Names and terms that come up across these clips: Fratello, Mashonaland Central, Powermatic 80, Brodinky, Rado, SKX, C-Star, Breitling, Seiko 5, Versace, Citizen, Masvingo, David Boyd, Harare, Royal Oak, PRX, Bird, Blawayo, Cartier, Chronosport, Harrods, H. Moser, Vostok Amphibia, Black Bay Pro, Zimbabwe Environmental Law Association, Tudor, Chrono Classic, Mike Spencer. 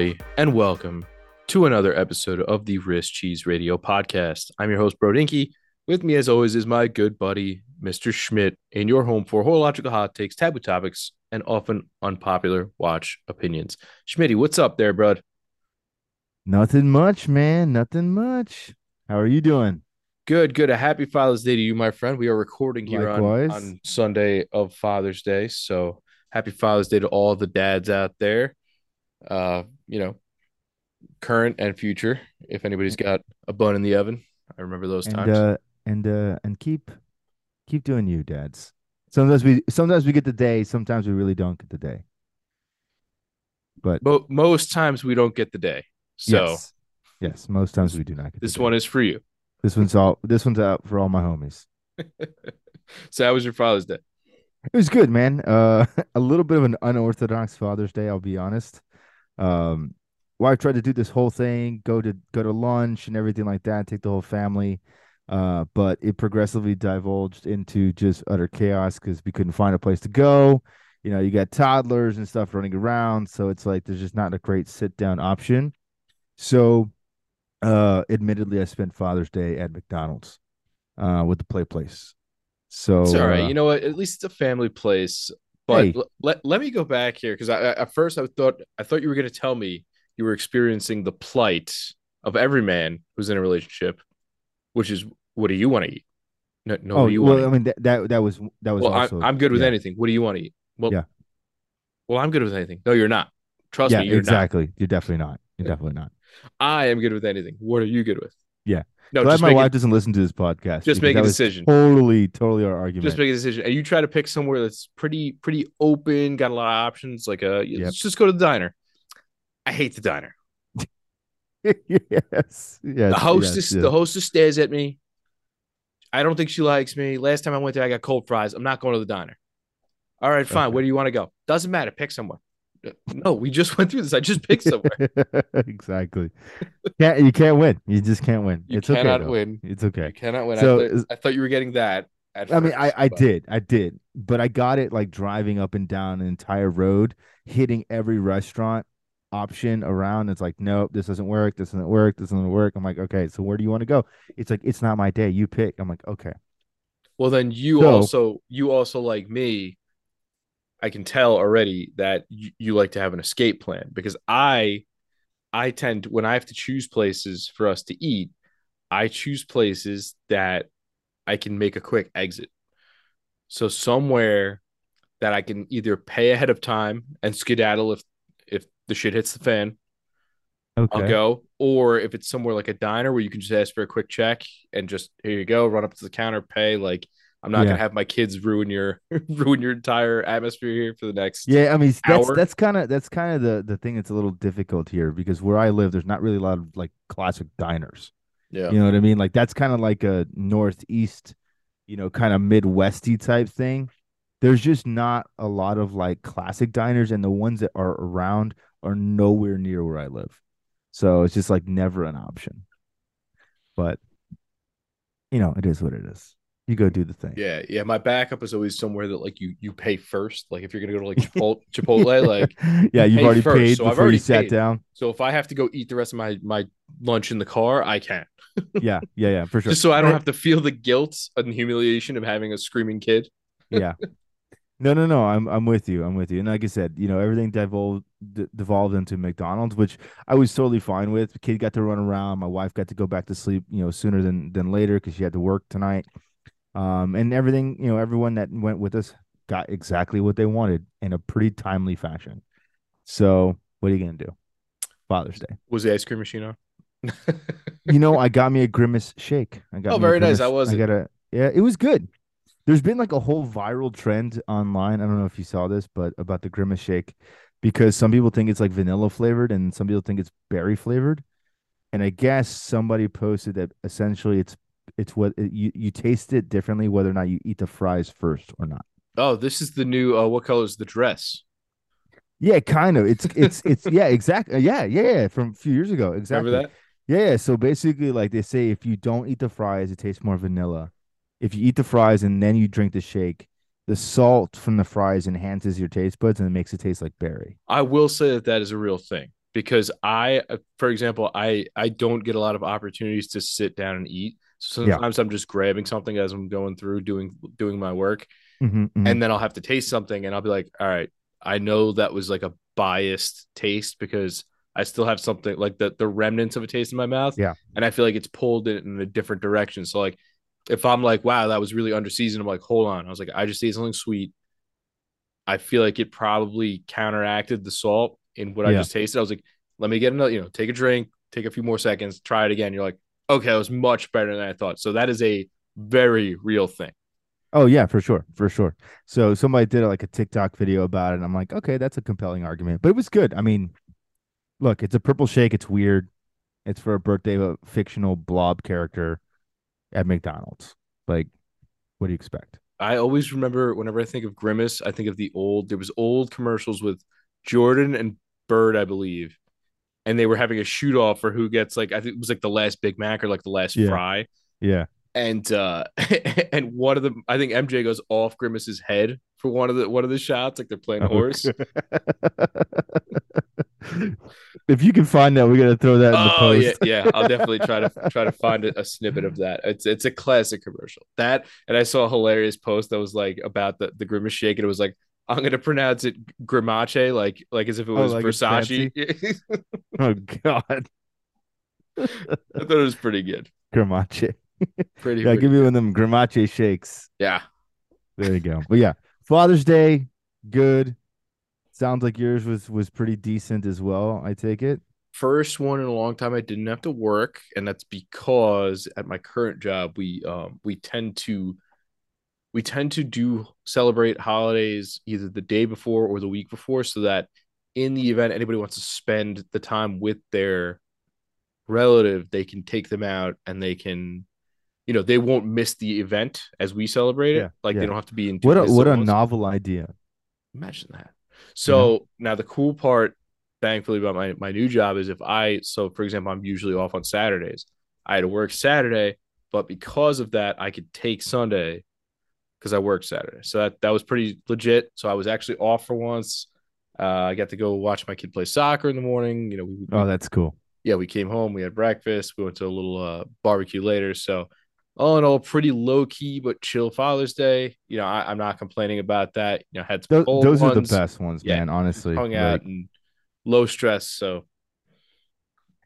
everybody, and welcome to another episode of the Wrist Cheese Radio Podcast. I'm your host, Brodinky. With me, as always, is my good buddy, Mr. Schmidt, in your home for horological hot takes, taboo topics, and often unpopular watch opinions. Schmitty, what's up there, bud? Nothing much, man. Nothing much. How are you doing? Good. A happy Father's Day to you, my friend. We are recording here on Sunday of Father's Day, so happy Father's Day to all the dads out there, current and future, if anybody's got a bun in the oven. I remember those times. And keep doing you, dads. Sometimes we get the day, sometimes we really don't get the day. But most times we don't get the day. So yes, most times we do not get the day. This one is for you. This one's out for all my homies. So how was your Father's Day? It was good, man. A little bit of an unorthodox Father's Day, I'll be honest. Wife tried to do this whole thing, go to lunch and everything like that, take the whole family. But it progressively divulged into just utter chaos because we couldn't find a place to go. You know, you got toddlers and stuff running around, so it's like there's just not a great sit-down option. So, admittedly, I spent Father's Day at McDonald's with the play place. So it's all right. You know what? At least it's a family place. But hey, let me go back here because I thought you were going to tell me you were experiencing the plight of every man who's in a relationship, which is, what do you want to eat? No. Oh, what do you want? I mean that was. Well, also, I'm good with anything. What do you want to eat? Well, yeah. Well, I'm good with anything. No, you're not. Trust me. You're exactly. Not. You're definitely not. You're definitely not. I am good with anything. What are you good with? Yeah. No, glad my wife doesn't listen to this podcast. Just make a decision. Totally our argument. Just make a decision. And you try to pick somewhere that's pretty open, got a lot of options. Like, let's just go to the diner. I hate the diner. Yes. The hostess stares at me. I don't think she likes me. Last time I went there, I got cold fries. I'm not going to the diner. All right, fine. Okay. Where do you want to go? Doesn't matter. Pick somewhere. No, we just went through this. I just picked somewhere. Exactly. Yeah, you can't win. You just can't win. You cannot win. It's okay. You cannot win. So, I thought you were getting that. I did. But I got it like driving up and down an entire road, hitting every restaurant option around. It's like, nope, this doesn't work. This doesn't work. This doesn't work. I'm like, okay, so where do you want to go? It's like, it's not my day. You pick. I'm like, okay. Well, then you also like me. I can tell already that you like to have an escape plan because I tend to, when I have to choose places for us to eat, I choose places that I can make a quick exit. So somewhere that I can either pay ahead of time and skedaddle if the shit hits the fan, okay, I'll go. Or if it's somewhere like a diner where you can just ask for a quick check and just, here you go, run up to the counter, pay, like, I'm not gonna have my kids ruin your entire atmosphere here for the next. Yeah, I mean that's kind of the thing that's a little difficult here because where I live, there's not really a lot of like classic diners. Yeah, you know what I mean. Like that's kind of like a northeast, kind of Midwesty type thing. There's just not a lot of like classic diners, and the ones that are around are nowhere near where I live. So it's just like never an option. But it is what it is. You go do the thing. Yeah. My backup is always somewhere that like you pay first. Like if you're gonna go to like Chipotle, like you've already first, paid so before I've already you sat paid. Down. So if I have to go eat the rest of my lunch in the car, I can. yeah, for sure. Just so I don't have to feel the guilt and humiliation of having a screaming kid. Yeah. No. I'm with you. And like I said, everything devolved into McDonald's, which I was totally fine with. The kid got to run around. My wife got to go back to sleep, sooner than later because she had to work tonight. And everything, everyone that went with us got exactly what they wanted in a pretty timely fashion. So what are you going to do? Father's Day. Was the ice cream machine on? I got me a Grimace shake. Very nice. It was good. There's been like a whole viral trend online. I don't know if you saw this, but about the Grimace shake, because some people think it's like vanilla flavored and some people think it's berry flavored. And I guess somebody posted that essentially it's what you taste it differently, whether or not you eat the fries first or not. Oh, this is the new. What color is the dress? Yeah, kind of. It's yeah, exactly. Yeah. From a few years ago, exactly. Remember that? Yeah. So basically, like they say, if you don't eat the fries, it tastes more vanilla. If you eat the fries and then you drink the shake, the salt from the fries enhances your taste buds and it makes it taste like berry. I will say that is a real thing. because I, for example, I don't get a lot of opportunities to sit down and eat. Sometimes I'm just grabbing something as I'm going through doing my work, and then I'll have to taste something, and I'll be like, all right, I know that was like a biased taste because I still have something like the remnants of a taste in my mouth. Yeah. And I feel like it's pulled it in a different direction. So like, if I'm like, wow, that was really underseasoned, I'm like, hold on. I was like, I just ate something sweet. I feel like it probably counteracted the salt in what I just tasted. I was like, let me get another, you know, take a drink, take a few more seconds, try it again. You're like, okay, it was much better than I thought. So that is a very real thing. Oh yeah, for sure. For sure. So somebody did like a TikTok video about it, and I'm like, okay, that's a compelling argument, but it was good. I mean, look, it's a purple shake. It's weird. It's for a birthday of a fictional blob character at McDonald's. Like, what do you expect? I always remember whenever I think of Grimace, I think of there was old commercials with Jordan and Bird, I believe. And they were having a shoot off for who gets like, I think it was like the last Big Mac or like the last fry. Yeah. And and one of them, I think MJ goes off Grimace's head for one of the shots, like they're playing horse. If you can find that, we got to throw that in the post. Yeah. I'll definitely try to find a snippet of that. It's a classic commercial. That, and I saw a hilarious post that was like about the Grimace shake, and it was like, I'm going to pronounce it Grimace, like as if it was like Versace. Oh god. I thought it was pretty good. Grimace. Pretty yeah, give me one of them Grimace shakes. Yeah. There you go. But yeah, Father's Day, good. Sounds like yours was pretty decent as well, I take it. First one in a long time I didn't have to work, and that's because at my current job we tend to do celebrate holidays either the day before or the week before, so that in the event anybody wants to spend the time with their relative, they can take them out and they can, you know, they won't miss the event as we celebrate it. They don't have to be in. What a novel idea. Imagine that. So now the cool part, thankfully, about my new job is for example, I'm usually off on Saturdays. I had to work Saturday, but because of that, I could take Sunday because I worked Saturday. So that was pretty legit. So I was actually off for once. I got to go watch my kid play soccer in the morning. You know, oh, that's cool. Yeah, we came home. We had breakfast. We went to a little barbecue later. So all in all, pretty low-key but chill Father's Day. You know, I'm not complaining about that. You know, had some those ones. Are the best ones, man, honestly. Hung out and low stress. So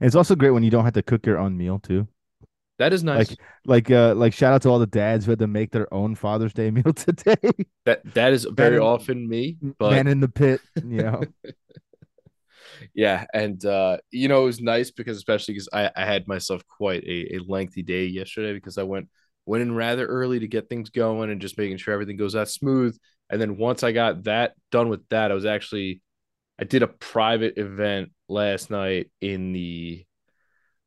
it's also great when you don't have to cook your own meal, too. That is nice. Like shout out to all the dads who had to make their own Father's Day meal today. That is very often me. But... man in the pit, you know. Yeah, and you know, it was nice because especially because I had myself quite a lengthy day yesterday because I went in rather early to get things going and just making sure everything goes out smooth. And then once I got that done with that, I did a private event last night in the,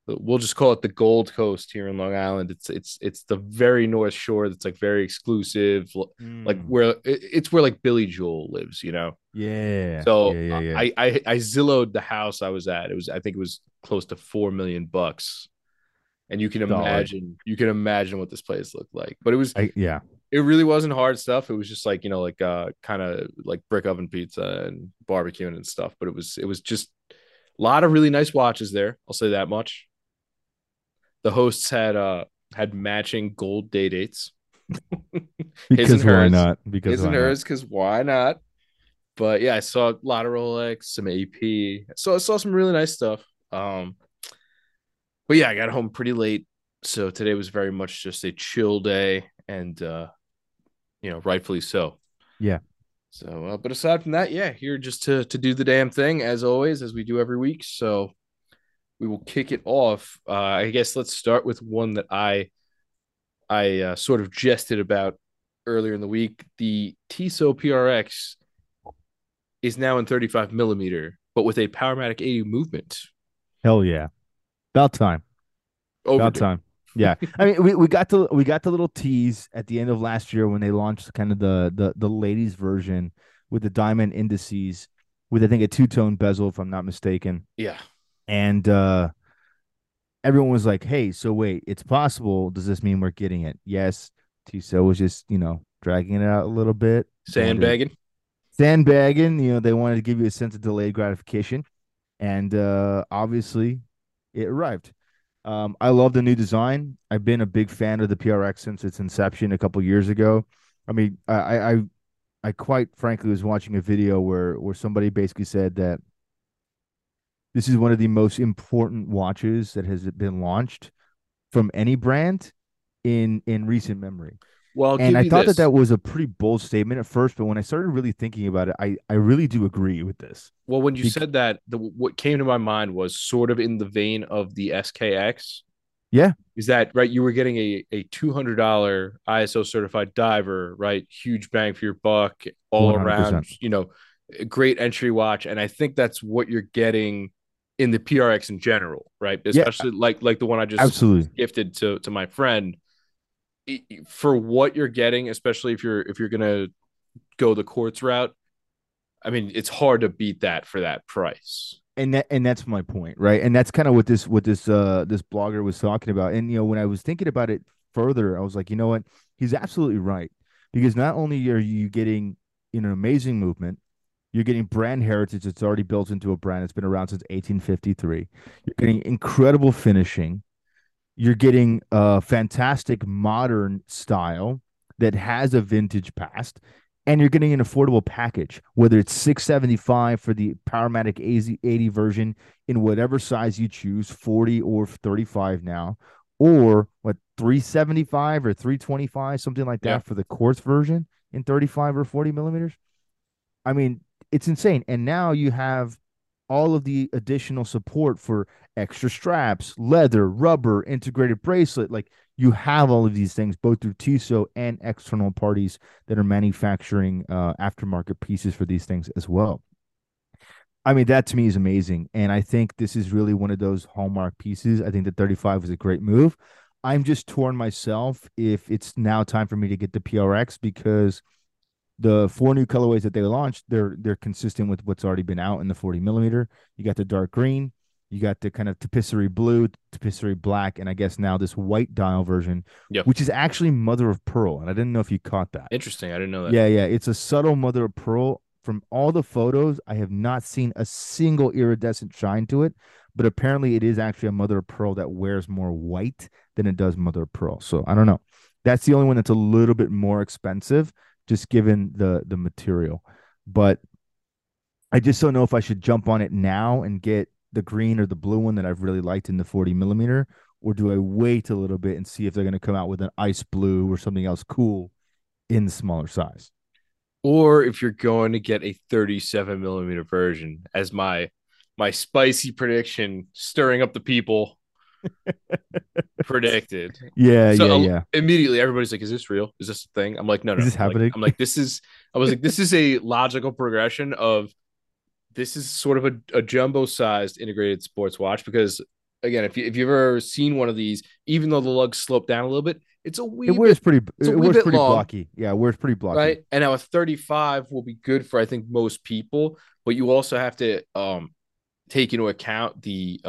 we'll just call it the Gold Coast here in Long Island. It's the very North Shore. That's like very exclusive, like where it's where like Billy Joel lives, you know? Yeah. So yeah. I Zillowed the house I was at. I think it was close to $4 million, and you can imagine what this place looked like. But it was it really wasn't hard stuff. It was just like, you know, like kind of like brick oven pizza and barbecuing and stuff. But it was just a lot of really nice watches there. I'll say that much. The hosts had matching gold day dates. Because why not? Because why hers? Because why not? But yeah, I saw a lot of Rolex, some AP. So I saw some really nice stuff. But yeah, I got home pretty late, so today was very much just a chill day, and you know, rightfully so. Yeah. So, but aside from that, yeah, here just to do the damn thing as always, as we do every week. So. We will kick it off. I guess let's start with one that I sort of jested about earlier in the week. The Tissot PRX is now in 35 millimeter, but with a Powermatic 80 movement. Hell yeah! About time. About time. Yeah. I mean, we got the little tease at the end of last year when they launched kind of the ladies version with the diamond indices with, I think, a 2-tone bezel, if I'm not mistaken. Yeah. And everyone was like, hey, so wait, it's possible. Does this mean we're getting it? Yes. Tissot was just, you know, dragging it out a little bit. Sandbagging. You know, they wanted to give you a sense of delayed gratification. and obviously it arrived. I love the new design. I've been a big fan of the PRX since its inception a couple years ago. I mean, I quite frankly was watching a video where somebody basically said that this is one of the most important watches that has been launched from any brand in recent memory. Well, and I thought that was a pretty bold statement at first, but when I started really thinking about it, I really do agree with this. Well, when you said that, what came to my mind was sort of in the vein of the SKX. Yeah. Is that right? You were getting a $200 ISO certified diver, right? Huge bang for your buck all 100%. Around, you know, a great entry watch. And I think that's what you're getting in the PRX in general, right? Especially like the one I just gifted to my friend. For what you're getting, especially if you're gonna go the quartz route, I mean, it's hard to beat that for that price. And that's my point, right? And that's kind of what this blogger was talking about. And you know, when I was thinking about it further, I was like, you know what, he's absolutely right, because not only are you getting an amazing movement, you're getting brand heritage that's already built into a brand that's been around since 1853. You're getting incredible finishing. You're getting a fantastic modern style that has a vintage past, and you're getting an affordable package, whether it's $675 for the Powermatic 80 version in whatever size you choose, 40 or 35 now, or what, $375 or $325, something like that for the quartz version in 35 or 40 millimeters. I mean, it's insane. And now you have all of the additional support for extra straps, leather, rubber, integrated bracelet. Like, you have all of these things both through Tissot and external parties that are manufacturing aftermarket pieces for these things as well. I mean, that to me is amazing. And I think this is really one of those hallmark pieces. I think the 35 was a great move. I'm just torn myself if it's now time for me to get the PRX, because the four new colorways that they launched, they're consistent with what's already been out in the 40 millimeter. You got the dark green, you got the kind of tapisserie blue, tapisserie black, and I guess now this white dial version, which is actually mother of pearl. And I didn't know if you caught that. Interesting. I didn't know that. Yeah. It's a subtle mother of pearl. From all the photos, I have not seen a single iridescent shine to it, but apparently it is actually a mother of pearl that wears more white than it does mother of pearl. So I don't know. That's the only one that's a little bit more expensive, just given the material. But I just don't know if I should jump on it now and get the green or the blue one that I've really liked in the 40 millimeter, or do I wait a little bit and see if they're going to come out with an ice blue or something else cool in the smaller size? Or if you're going to get a 37 millimeter version, as my spicy prediction, stirring up the people, predicted. So immediately everybody's like, is this real? Is this a thing? I'm like, no. Is this happening? I was like, this is a logical progression of, this is sort of a jumbo-sized integrated sports watch, because again, if you've ever seen one of these, even though the lugs slope down a little bit, it wears pretty blocky. Yeah, it wears pretty blocky. Right. And now a 35 will be good for, I think, most people, but you also have to take into account the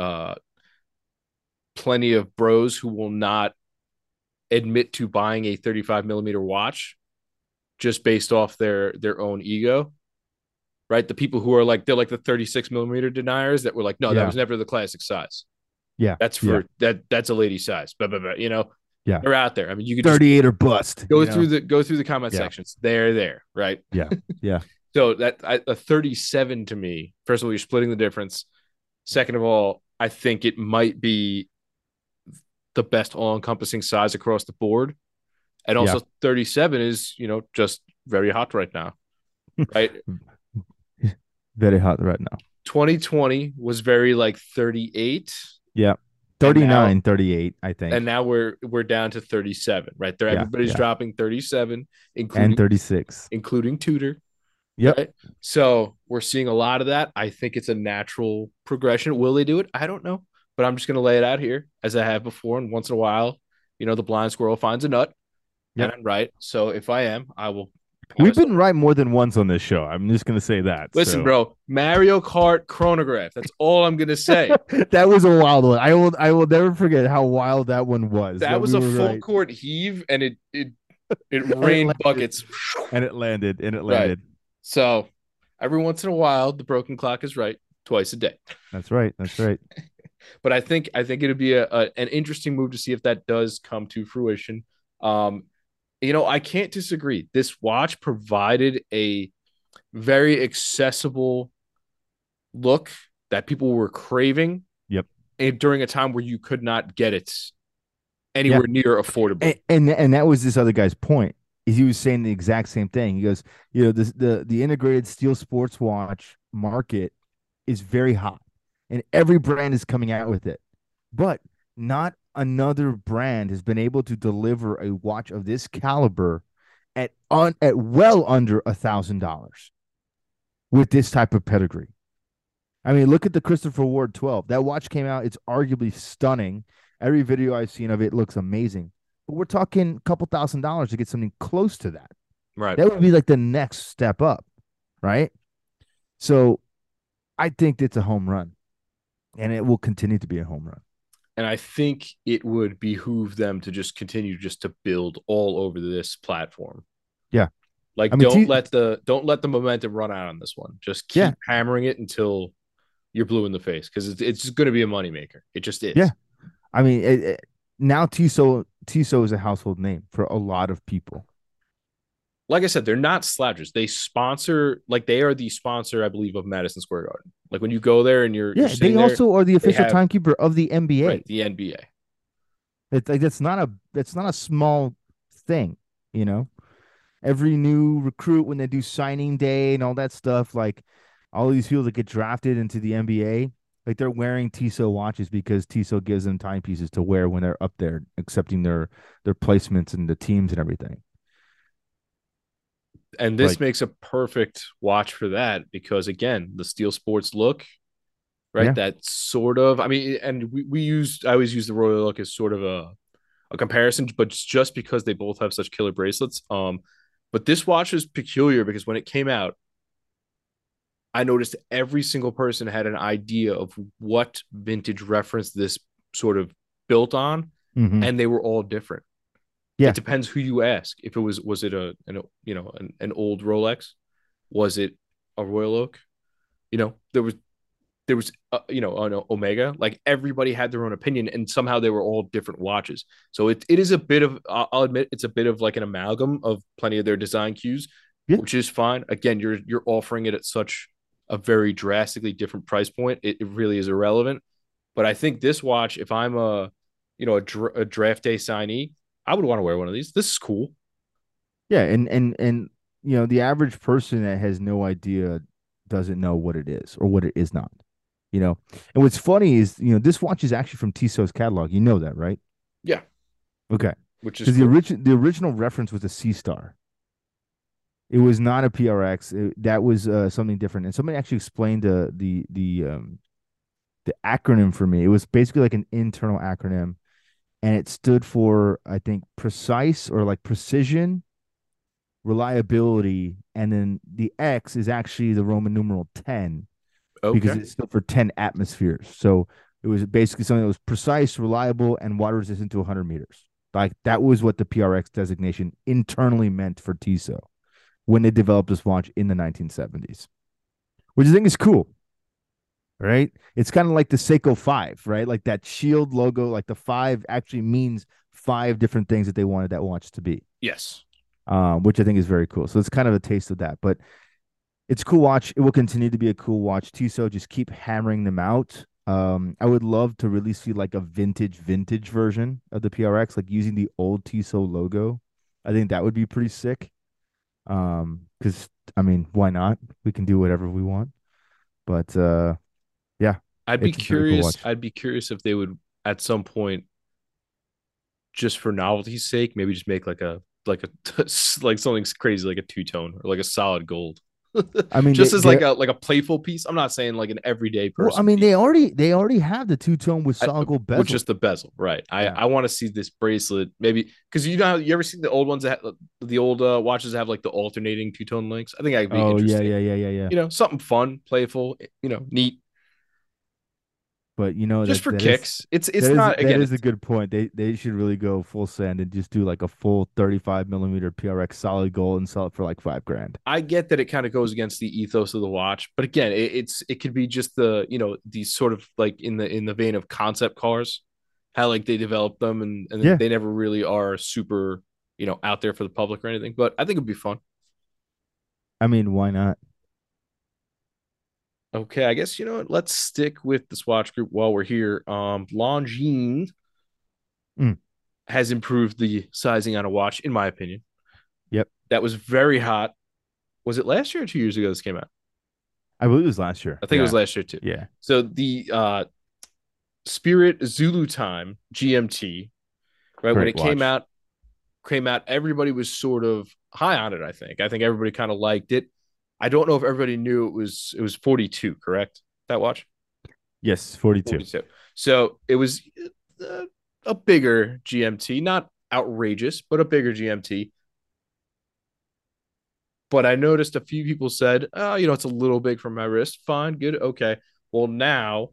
plenty of bros who will not admit to buying a 35 millimeter watch just based off their own ego, right? The people who are like, they're like the 36 millimeter deniers that were like, no, that was never the classic size. Yeah. That's a lady size, blah, blah, blah. You know, they're out there. I mean, you could 38 or bust, go through the comment sections. They're there. Right. Yeah. Yeah. So that a 37 to me, first of all, you're splitting the difference. Second of all, I think it might be the best all-encompassing size across the board. And also 37 is, you know, just very hot right now. Right? Very hot right now. 2020 was very like 38. Yeah. 39, now, 38, I think. And now we're down to 37, right? There everybody's dropping 37, including, and 36. Including Tudor. Yep. Right? So we're seeing a lot of that. I think it's a natural progression. Will they do it? I don't know, but I'm just going to lay it out here as I have before. And once in a while, you know, the blind squirrel finds a nut. And I'm right. So if I am, I will. We've been right more than once on this show. I'm just going to say that. Listen, bro, Mario Kart chronograph. That's all I'm going to say. That was a wild one. I will never forget how wild that one was. That was a full court heave, and it rained buckets. And it landed. Right. So every once in a while, the broken clock is right. twice a day. That's right. That's right. But I think it'd be an interesting move to see if that does come to fruition. I can't disagree. This watch provided a very accessible look that people were craving. Yep. And during a time where you could not get it anywhere near affordable. And that was this other guy's point. He was saying the exact same thing. He goes, the integrated steel sports watch market is very hot, and every brand is coming out with it, but not another brand has been able to deliver a watch of this caliber at well under $1,000 with this type of pedigree. I mean, look at the Christopher Ward 12. That watch came out. It's arguably stunning. Every video I've seen of it looks amazing. But we're talking a couple $1,000s to get something close to that. Right. That would be like the next step up, right? So I think it's a home run, and it will continue to be a home run. And I think it would behoove them to just continue to build all over this platform. Yeah. Like, don't let the momentum run out on this one. Just keep hammering it until you're blue in the face, because it's going to be a moneymaker. It just is. Yeah. I mean, now Tissot is a household name for a lot of people. Like I said, they're not slouches. They sponsor, they are the sponsor, I believe, of Madison Square Garden. Like, when you go there and you're they also there, are the official timekeeper of the NBA. Right, the NBA. That's not a small thing, Every new recruit, when they do signing day and all that stuff, all these people that get drafted into the NBA, they're wearing Tissot watches because Tissot gives them timepieces to wear when they're up there, accepting their placements and the teams and everything. And this makes a perfect watch for that because, again, the steel sports look, right? Yeah. That sort of, I always use the Royal Oak as sort of a comparison, but just because they both have such killer bracelets. But this watch is peculiar because when it came out, I noticed every single person had an idea of what vintage reference this sort of built on, and they were all different. Yeah. It depends who you ask. If it was it an old Rolex? Was it a Royal Oak? There was an Omega. Like, everybody had their own opinion, and somehow they were all different watches. So it is a bit of, I'll admit, it's a bit of like an amalgam of plenty of their design cues, which is fine. Again, you're offering it at such a very drastically different price point. It really is irrelevant. But I think this watch, if I'm a draft day signee, I would want to wear one of these. This is cool. Yeah, and the average person that has no idea doesn't know what it is or what it is not. And what's funny is, this watch is actually from Tissot's catalog. You know that, right? Yeah. Okay. Which is the original reference was a C-Star. It was not a PRX. That was something different. And somebody actually explained the acronym for me. It was basically like an internal acronym. And it stood for, I think, precise or precision, reliability. And then the X is actually the Roman numeral 10. Okay. Because it stood for 10 atmospheres. So it was basically something that was precise, reliable, and water resistant to 100 meters. That was what the PRX designation internally meant for Tissot when they developed this watch in the 1970s, which I think is cool. Right, it's kind of like the Seiko 5, right? Like that shield logo, the 5 actually means 5 different things that they wanted that watch to be. Yes, which I think is very cool. So it's kind of a taste of that, but it's a cool watch. It will continue to be a cool watch. Tissot, just keep hammering them out. I would love to really see a vintage version of the PRX, using the old Tissot logo. I think that would be pretty sick. Because why not? We can do whatever we want, but yeah, I'd be curious if they would at some point, just for novelty's sake, maybe just make like something crazy, like a two-tone or a solid gold. I mean, just as like a playful piece. I'm not saying an everyday person. Well, piece. they already have the two-tone with solid gold bezel. With just the bezel, right? Yeah. I want to see this bracelet, maybe, because you ever seen the old ones that the old watches that have the alternating two-tone links? I think that would be interesting. Yeah. Something fun, playful, neat. But you know, just that, for that kicks, it's a good point. They should really go full send and just do like a full 35 millimeter PRX solid gold and sell it for like $5,000. I get that it kind of goes against the ethos of the watch, but again, it could be just the, you know, these sort of like in the vein of concept cars, how like they develop them and yeah, they never really are super, you know, out there for the public or anything. But I think it'd be fun. I mean, why not? Okay, I guess, you know what, let's stick with this watch group while we're here. Longines has improved the sizing on a watch, in my opinion. Yep. That was very hot. Was it last year or 2 years ago this came out? I believe it was last year. I think it was last year, too. Yeah. So the Spirit Zulu Time GMT, right, when it came out, everybody was sort of high on it, I think. I think everybody kind of liked it. I don't know if everybody knew it was 42, correct? That watch? Yes, 42. So it was a bigger GMT, not outrageous, but a bigger GMT. But I noticed a few people said, oh, you know, it's a little big for my wrist. Fine, good, okay. Well, now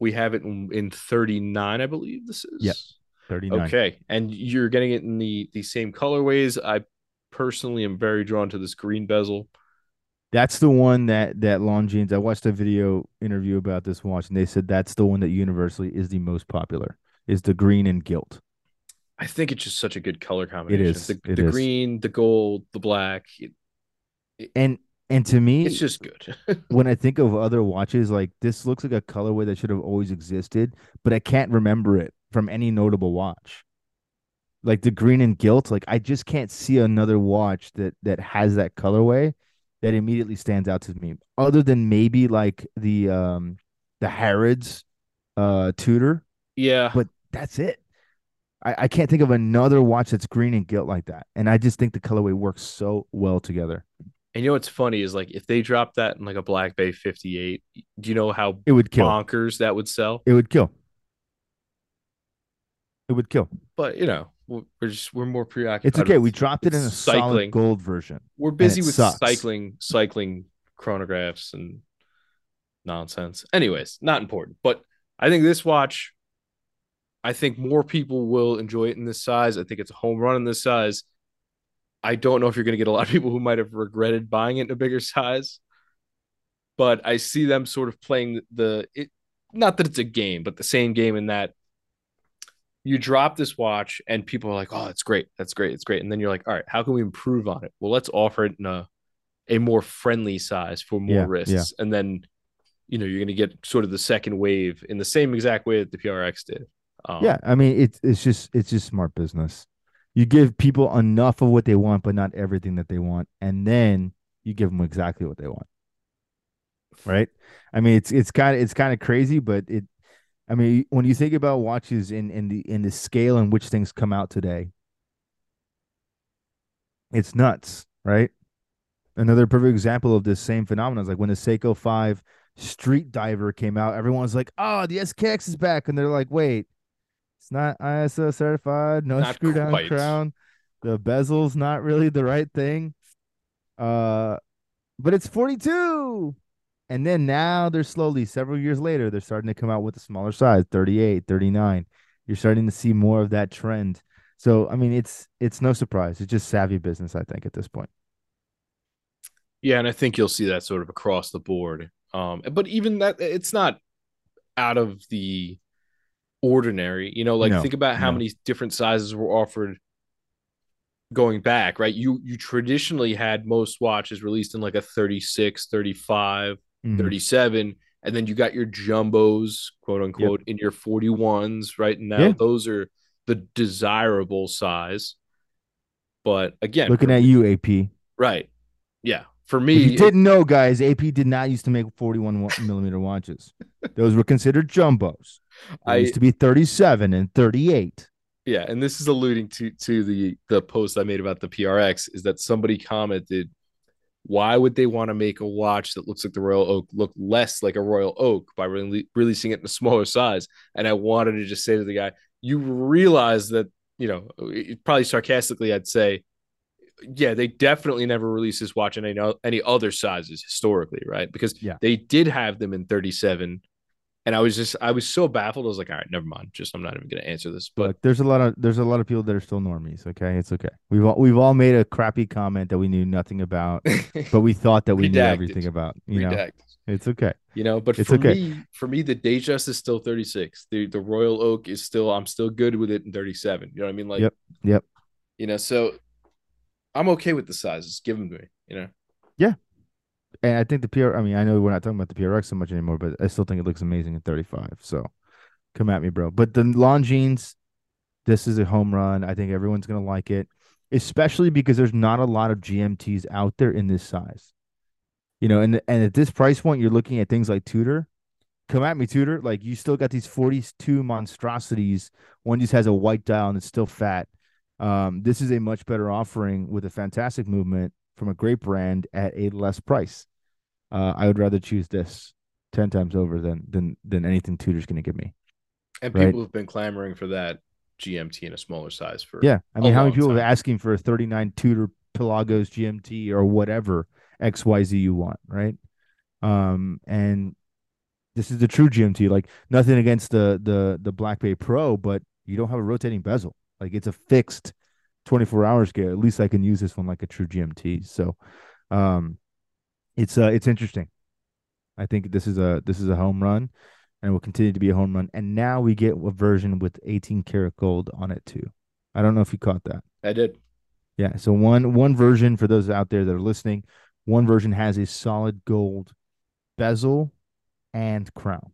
we have it in 39, I believe this is. Yes, 39. Okay, and you're getting it in the same colorways. I personally am very drawn to this green bezel. That's the one that Longines, I watched a video interview about this watch, and they said that's the one that universally is the most popular, is the green and gilt. I think it's just such a good color combination. It is. The green, the gold, the black. And to me, it's just good. When I think of other watches, like this looks like a colorway that should have always existed, but I can't remember it from any notable watch. Like the green and gilt, like I just can't see another watch that has that colorway that immediately stands out to me, other than maybe like the Harrods Tudor. Yeah. But that's it. I can't think of another watch that's green and gilt like that. And I just think the colorway works so well together. And you know what's funny is like if they dropped that in like a Black Bay 58, do you know how it would kill. Bonkers that would sell? It would kill. It would kill. But, you know. We're more preoccupied. It's okay. We dropped it in a solid gold version. We're busy with cycling chronographs and nonsense. Anyways, not important. But I think this watch, I think more people will enjoy it in this size. I think it's a home run in this size. I don't know if you're going to get a lot of people who might have regretted buying it in a bigger size, but I see them sort of playing not that it's a game, but the same game in that. You drop this watch and people are like, oh, it's great. That's great. It's great. And then you're like, all right, how can we improve on it? Well, let's offer it in a more friendly size for more wrists. Yeah. And then, you know, you're going to get sort of the second wave in the same exact way that the PRX did. I mean, it's just smart business. You give people enough of what they want, but not everything that they want. And then you give them exactly what they want. Right. I mean, it's kind of crazy, but I mean, when you think about watches in the scale in which things come out today, it's nuts, right? Another perfect example of this same phenomenon is like when the Seiko 5 Street Diver came out, everyone's like, oh, the SKX is back. And they're like, wait, it's not ISO certified, no screw down crown. The bezel's not really the right thing. But it's 42. And then now they're slowly, several years later, they're starting to come out with a smaller size, 38, 39. You're starting to see more of that trend. So, I mean, it's no surprise. It's just savvy business, I think, at this point. Yeah, and I think you'll see that sort of across the board. But even that, it's not out of the ordinary. You know, like think about how many different sizes were offered going back, right? You traditionally had most watches released in like a 36, 35, 37, and then you got your jumbos, quote unquote, in your 41s, right? Now those are the desirable size. But again, looking at you, AP. Right. Yeah. For me, if you didn't know, guys, AP did not used to make 41 millimeter watches. Those were considered jumbos. I used to be 37 and 38. Yeah, and this is alluding to the post I made about the PRX, is that somebody commented, why would they want to make a watch that looks like the Royal Oak look less like a Royal Oak by releasing it in a smaller size? And I wanted to just say to the guy, you realize that, you know, probably sarcastically I'd say, yeah, they definitely never released this watch in any other sizes historically, right? Because they did have them in 37 And I was so baffled. I was like, all right, never mind. I'm not even going to answer this. But look, there's a lot of people that are still normies. Okay. It's okay. We've all made a crappy comment that we knew nothing about, but we thought that we knew everything about, you know, it's okay. You know, but it's for me, the Datejust is still 36. The Royal Oak is still, I'm still good with it in 37. You know what I mean? Like, yep. You know, so I'm okay with the sizes. Give them to me, you know? Yeah. And I think I know we're not talking about the PRX so much anymore, but I still think it looks amazing at 35. So come at me, bro. But the Longines, this is a home run. I think everyone's going to like it, especially because there's not a lot of GMTs out there in this size. You know, and at this price point, you're looking at things like Tudor. Come at me, Tudor. Like, you still got these 42 monstrosities. One just has a white dial and it's still fat. This is a much better offering with a fantastic movement from a great brand at a less price. I would rather choose this 10 times over than anything Tudor's going to give me. And right? People have been clamoring for that GMT in a smaller size for I mean, how many people are asking for a 39 Tudor Pelagos GMT or whatever XYZ you want, right? And this is the true GMT. Like, nothing against the Black Bay Pro, but you don't have a rotating bezel. Like, it's a fixed 24-hour scale. At least I can use this one like a true GMT. So, it's interesting. I think this is a home run, and will continue to be a home run. And now we get a version with 18 karat gold on it too. I don't know if you caught that. I did. Yeah. So one version, for those out there that are listening, one version has a solid gold bezel and crown,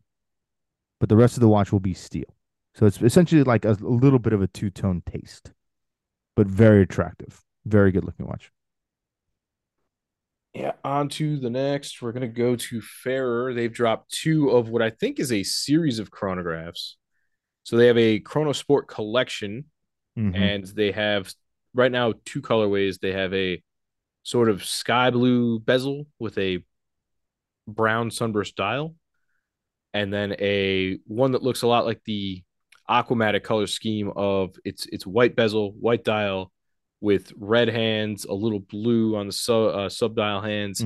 but the rest of the watch will be steel. So it's essentially like a little bit of a two-tone taste. But very attractive. Very good looking watch. Yeah, on to the next. We're going to go to Farer. They've dropped two of what I think is a series of chronographs. So they have a Chronosport collection, and they have right now two colorways. They have a sort of sky blue bezel with a brown sunburst dial, and then a one that looks a lot like the Aquamatic color scheme of it's white bezel, white dial with red hands, a little blue on the sub dial hands.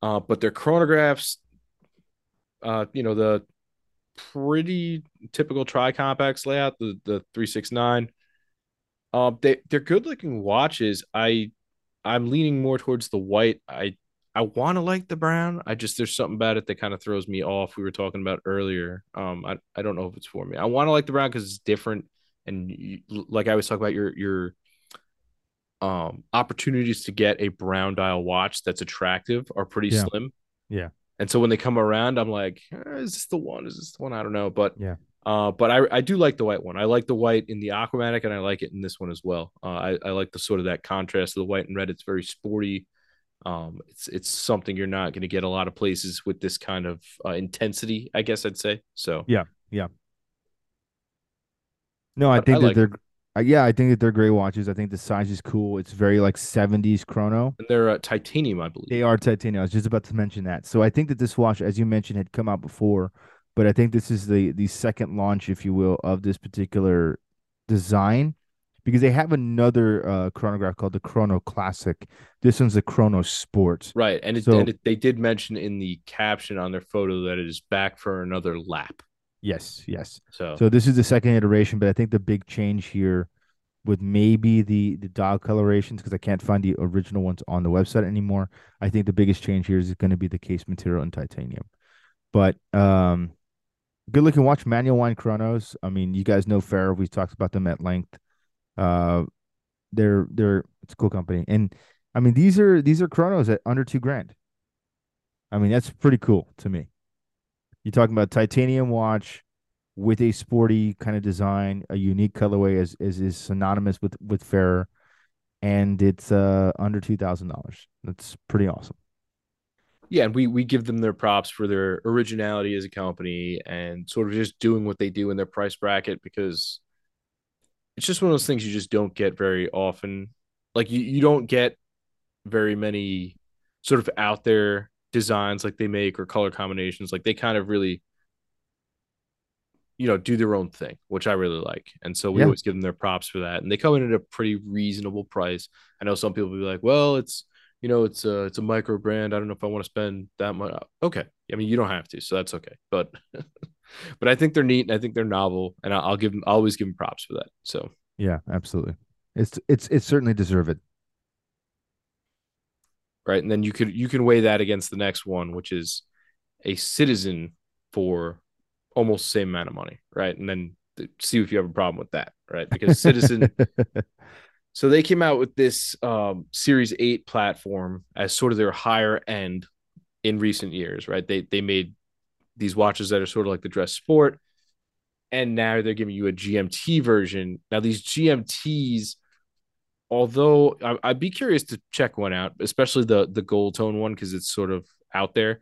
But their chronographs, the pretty typical tri-compacts layout, the 369. They're good looking watches. I'm leaning more towards the white. I want to like the brown. There's something about it that kind of throws me off. We were talking about earlier. I don't know if it's for me. I want to like the brown because it's different. And like I always talk about, your opportunities to get a brown dial watch that's attractive are pretty slim. Yeah. And so when they come around, I'm like, is this the one? I don't know. But yeah. But I do like the white one. I like the white in the Aquamatic, and I like it in this one as well. I like the sort of that contrast of the white and red. It's very sporty. It's something you're not going to get a lot of places with this kind of intensity, I guess I'd say. So yeah. No, I think that they're great watches. I think the size is cool. It's very like 70s chrono. And they're titanium, I believe. They are titanium. I was just about to mention that. So I think that this watch, as you mentioned, had come out before, but I think this is the second launch, if you will, of this particular design. Because they have another chronograph called the Chrono Classic. This one's the Chrono Sport. Right. And they did mention in the caption on their photo that it is back for another lap. Yes. So this is the second iteration, but I think the big change here with maybe the dial colorations, because I can't find the original ones on the website anymore. I think the biggest change here is going to be the case material and titanium. But good looking watch, manual wind chronos. I mean, you guys know Farer. We've talked about them at length. It's a cool company, and I mean these are chronos at under $2,000. I mean, that's pretty cool to me. You're talking about titanium watch with a sporty kind of design, a unique colorway as is synonymous with Farer, and it's under $2,000. That's pretty awesome. Yeah, and we give them their props for their originality as a company and sort of just doing what they do in their price bracket, because it's just one of those things you just don't get very often. Like, you don't get very many sort of out there designs like they make, or color combinations. Like, they kind of really, do their own thing, which I really like. And so we always give them their props for that. And they come in at a pretty reasonable price. I know some people will be like, well, it's a micro brand. I don't know if I want to spend that much. Okay. I mean, you don't have to, so that's okay. But But I think they're neat, and I think they're novel, and I'll always give them props for that. So yeah, absolutely, it's certainly deserved. Right, and then you can weigh that against the next one, which is a Citizen for almost the same amount of money, right? And then see if you have a problem with that, right? Because Citizen. So they came out with this Series 8 platform as sort of their higher end in recent years, right? They made these watches that are sort of like the dress sport, and now they're giving you a GMT version. Now these GMTs, although I'd be curious to check one out, especially the gold tone one, because it's sort of out there.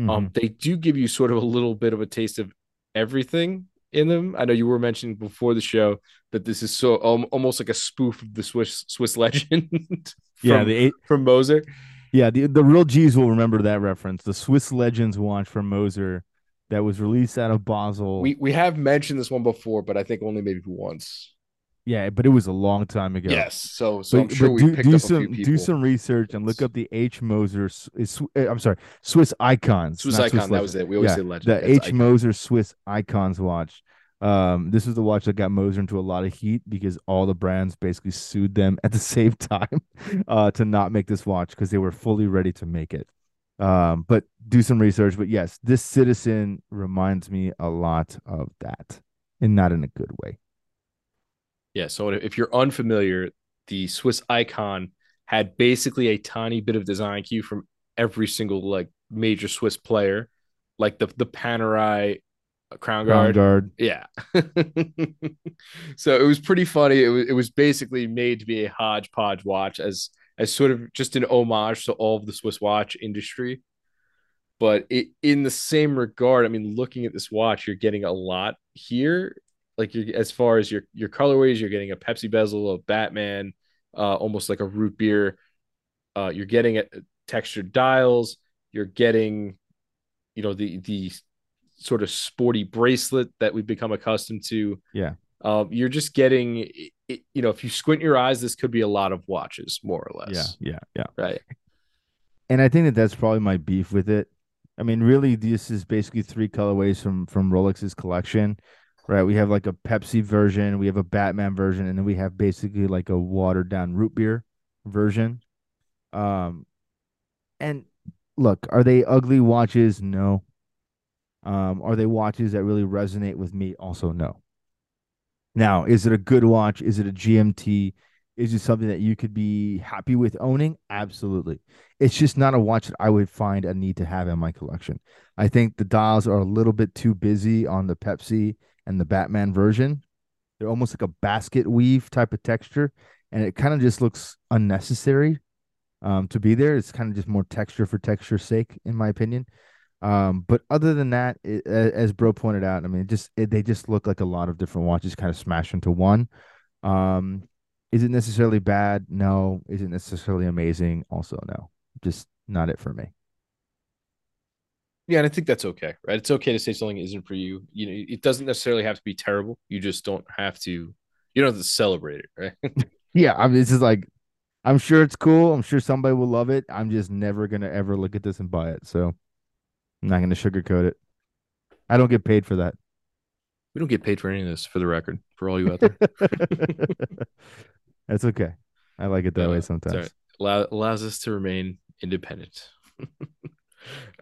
Mm-hmm. They do give you sort of a little bit of a taste of everything in them. I know you were mentioning before the show that this is so almost like a spoof of the Swiss legend. from Moser. Yeah, the real G's will remember that reference. The Swiss Legends watch from Moser that was released out of Basel. We have mentioned this one before, but I think only maybe once. Yeah, but it was a long time ago. Yes, so I'm sure we picked up a few people. Do some research and look up the H. Moser. I'm sorry, Swiss Icons. Swiss Icons, that was it. We always say Legend. The H. Moser Swiss Icons watch. This is the watch that got Moser into a lot of heat because all the brands basically sued them at the same time to not make this watch because they were fully ready to make it. But do some research. But yes, this Citizen reminds me a lot of that, and not in a good way. Yeah, so if you're unfamiliar, the Swiss Icon had basically a tiny bit of design cue from every single like major Swiss player, like the Panerai crown guard. Yeah. So it was pretty funny. It was basically made to be a hodgepodge watch as sort of just an homage to all of the Swiss watch industry. But in the same regard, I mean, looking at this watch, you're getting a lot here. Like as far as your colorways, you're getting a Pepsi bezel, a Batman, almost like a root beer. You're getting textured dials. You're getting, the sort of sporty bracelet that we've become accustomed to. Yeah. You're just getting, if you squint your eyes, this could be a lot of watches, more or less. Yeah. Right. And I think that's probably my beef with it. I mean, really, this is basically three colorways from Rolex's collection. Right, we have like a Pepsi version, we have a Batman version, and then we have basically like a watered down root beer version. And look, are they ugly watches? No. Are they watches that really resonate with me? Also, no. Now, is it a good watch? Is it a GMT? Is it something that you could be happy with owning? Absolutely. It's just not a watch that I would find a need to have in my collection. I think the dials are a little bit too busy on the Pepsi and the Batman version. They're almost like a basket weave type of texture, and it kind of just looks unnecessary to be there. It's kind of just more texture for texture's sake, in my opinion. But other than that, as Bro pointed out, I mean, they just look like a lot of different watches kind of smashed into one. Is it necessarily bad? No. Is it necessarily amazing? Also, no. Just not it for me. Yeah, and I think that's okay, right? It's okay to say something isn't for you. You know, it doesn't necessarily have to be terrible. You just don't have to. You don't have to celebrate it, right? Yeah, I mean, this is like, I'm sure it's cool. I'm sure somebody will love it. I'm just never gonna ever look at this and buy it. So, I'm not gonna sugarcoat it. I don't get paid for that. We don't get paid for any of this, for the record, for all you out there. That's okay. I like it that way sometimes. Right. Allows us to remain independent.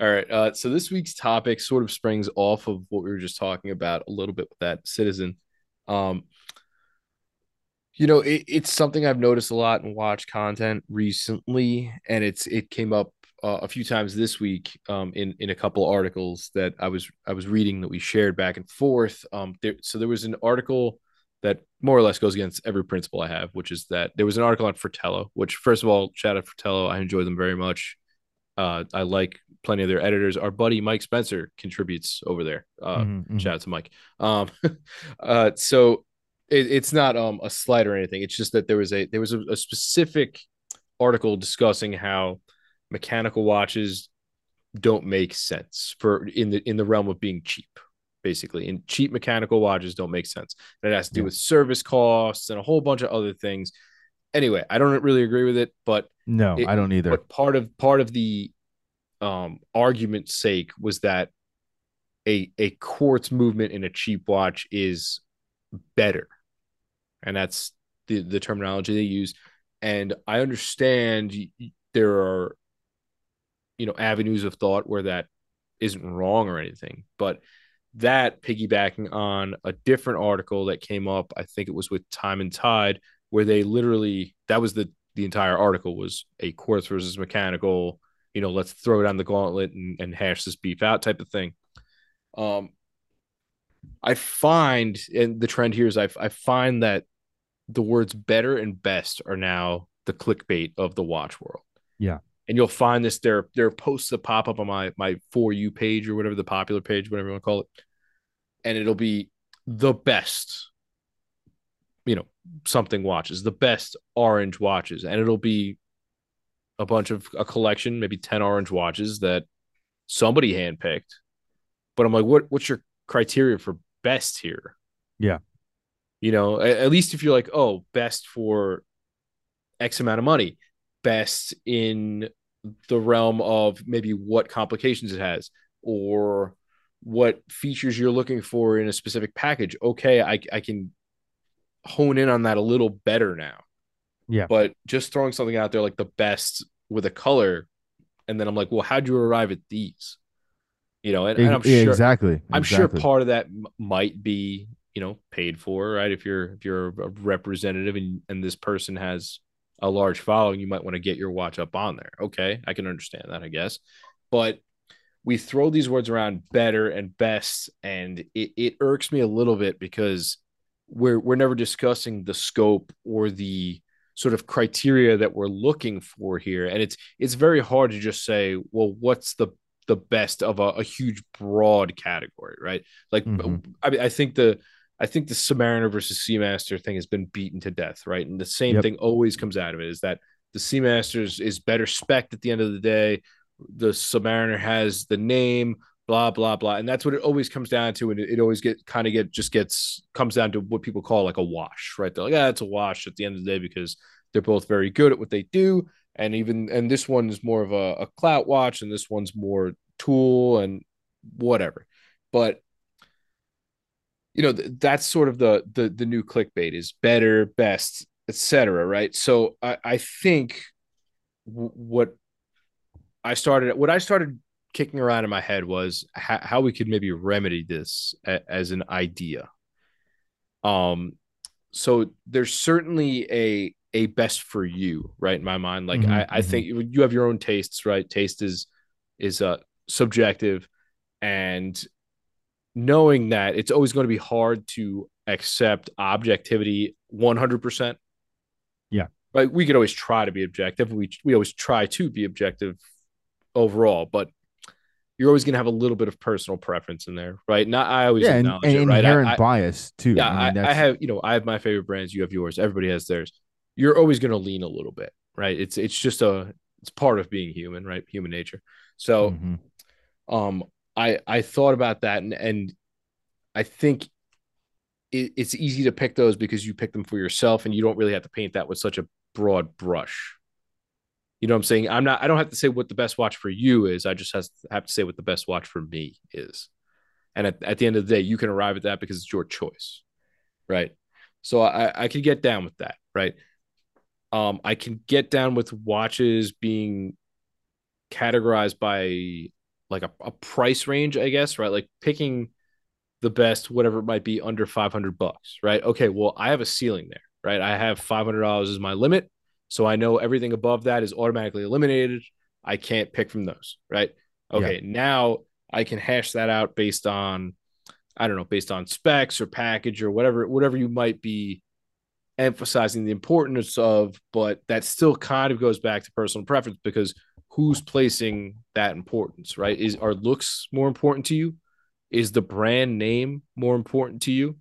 All right. So this week's topic sort of springs off of what we were just talking about a little bit with that Citizen. It's something I've noticed a lot in watch content recently, and it came up a few times this week in a couple articles that I was reading that we shared back and forth. There was an article that more or less goes against every principle I have, which is that there was an article on Fratello, which, first of all, shout out Fratello. I enjoy them very much. I like plenty of their editors. Our buddy Mike Spencer contributes over there. Shout out to Mike. So it's not a slight or anything. It's just that there was a specific article discussing how mechanical watches don't make sense in the realm of being cheap, basically. And cheap mechanical watches don't make sense. And it has to do with service costs and a whole bunch of other things. Anyway, I don't really agree with it, but no, I don't either. But part of the argument's sake was that a quartz movement in a cheap watch is better. And that's the terminology they use. And I understand there are, you know, avenues of thought where that isn't wrong or anything, but that piggybacking on a different article that came up, I think it was with Time and Tide, where they literally, that was the entire article was a quartz versus mechanical, you know, let's throw it on the gauntlet and hash this beef out type of thing. I find, and the trend here is I find that the words better and best are now the clickbait of the watch world. Yeah. And you'll find this, there are posts that pop up on my For You page or whatever, the popular page, whatever you want to call it. And it'll be the best, you know, something watches, the best orange watches. And it'll be a bunch of a collection, maybe 10 orange watches that somebody handpicked. But I'm like, what's your criteria for best here? Yeah. You know, at least if you're like, oh, best for X amount of money, best in the realm of maybe what complications it has or what features you're looking for in a specific package. Okay, I can hone in on that a little better now. Yeah. But just throwing something out there like the best with a color, and then I'm like, well, how'd you arrive at these? You know, and I'm sure exactly. I'm sure part of that might be, you know, paid for, right? If you're a representative and this person has a large following, you might want to get your watch up on there. Okay, I can understand that, I guess. But we throw these words around, better and best, and it irks me a little bit because we're never discussing the scope or the sort of criteria that we're looking for here. And it's very hard to just say, well, what's the best of a huge broad category, right? Like, mm-hmm. I mean, I think the Submariner versus Seamaster thing has been beaten to death, right? And the same thing always comes out of it is that the Seamaster is better spec'd at the end of the day. The Submariner has the name, blah, blah, blah. And that's what it always comes down to. And it always comes down to what people call like a wash, right? They're like, it's a wash at the end of the day because they're both very good at what they do. And and this one is more of a clout watch and this one's more tool and whatever. But you know, that's sort of the new clickbait is better, best, etc. Right. So I think what I started kicking around in my head was how we could maybe remedy this as an idea. So there's certainly a best for you, right? In my mind, like I think you have your own tastes, right? Taste is subjective, and knowing that it's always going to be hard to accept objectivity 100%. Yeah. Like we could always try to be objective. We always try to be objective overall, but you're always going to have a little bit of personal preference in there, right? Not I always acknowledge and it, right? Inherent bias too. Yeah, I mean, I have my favorite brands, you have yours, everybody has theirs. You're always going to lean a little bit, right? It's just it's part of being human, right? Human nature. So I thought about that and I think it's easy to pick those because you pick them for yourself and you don't really have to paint that with such a broad brush. You know what I'm saying? I don't have to say what the best watch for you is. I just have to say what the best watch for me is. And at the end of the day, you can arrive at that because it's your choice. Right. So I could get down with that. Right. I can get down with watches being categorized by like a price range, I guess, right? Like picking the best, whatever it might be, under $500, right? Okay, well, I have a ceiling there, right? I have $500 as my limit, so I know everything above that is automatically eliminated. I can't pick from those, right? Okay, Now I can hash that out based on, I don't know, based on specs or package or whatever you might be emphasizing the importance of, but that still kind of goes back to personal preference because who's placing that importance, right? Are looks more important to you? Is the brand name more important to you?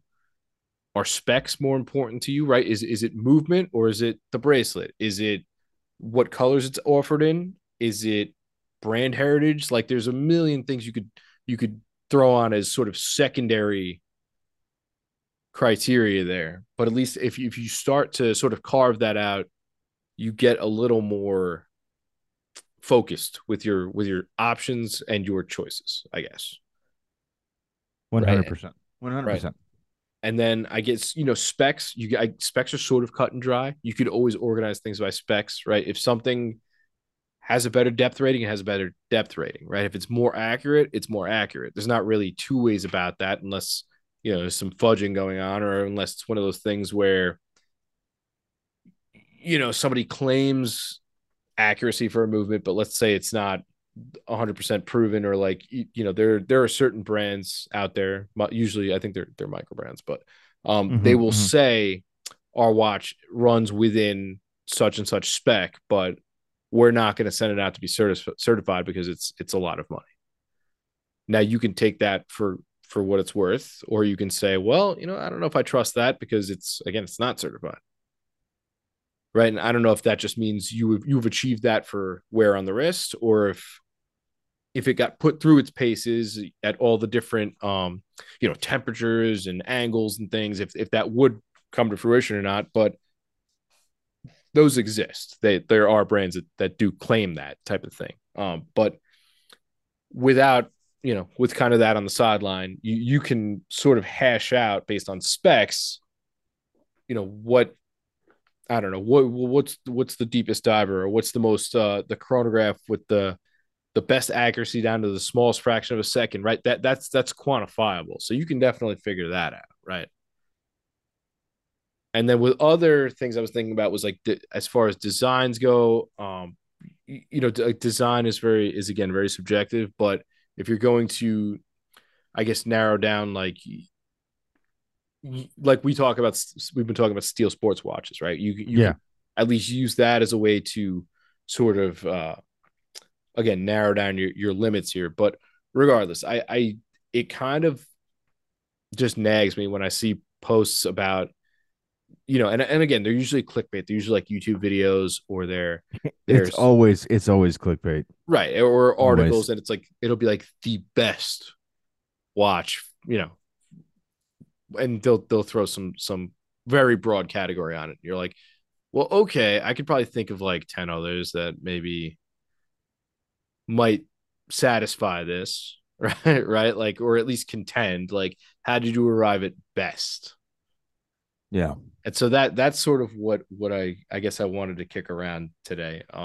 Are specs more important to you, right? Is it movement or is it the bracelet? Is it what colors it's offered in? Is it brand heritage? Like there's a million things you could throw on as sort of secondary criteria there. But at least if you start to sort of carve that out, you get a little more focused with your options and your choices, I guess. 100%. 100%. And then I guess, you know, specs, specs are sort of cut and dry. You could always organize things by specs, right? If something has a better depth rating, it has a better depth rating, right? If it's more accurate, it's more accurate. There's not really two ways about that unless, you know, there's some fudging going on, or unless it's one of those things where, you know, somebody claims accuracy for a movement, but let's say it's not 100% proven, or like, you know, there are certain brands out there, usually I think they're micro brands, but they will say our watch runs within such and such spec, but we're not going to send it out to be certified because it's a lot of money. Now you can take that for what it's worth, or you can say, well, you know, I don't know if I trust that because it's not certified. Right. And I don't know if that just means you've achieved that for wear on the wrist, or if it got put through its paces at all the different, you know, temperatures and angles and things, if that would come to fruition or not. But those exist. There are brands that do claim that type of thing. But without, you know, with kind of that on the sideline, you can sort of hash out based on specs, you know, what's the deepest diver, or what's the most the chronograph with the best accuracy down to the smallest fraction of a second, right? That's quantifiable. So you can definitely figure that out, right? And then with other things I was thinking about was like, as far as designs go, you know, like design is again, very subjective, but if you're going to, I guess, narrow down, like we've been talking about steel sports watches, right? You yeah, at least use that as a way to sort of, again, narrow down your limits here. But regardless, it kind of just nags me when I see posts about, you know, and again, they're usually clickbait. They're usually like YouTube videos, or it's always clickbait, right? Or articles, always. And it's like, it'll be like the best watch, you know, and they'll throw some very broad category on it. You're like, well, okay, I could probably think of like 10 others that maybe might satisfy this, right? Like, or at least contend. Like, how did you arrive at best? Yeah. And so that's sort of what I guess I wanted to kick around today. Yeah,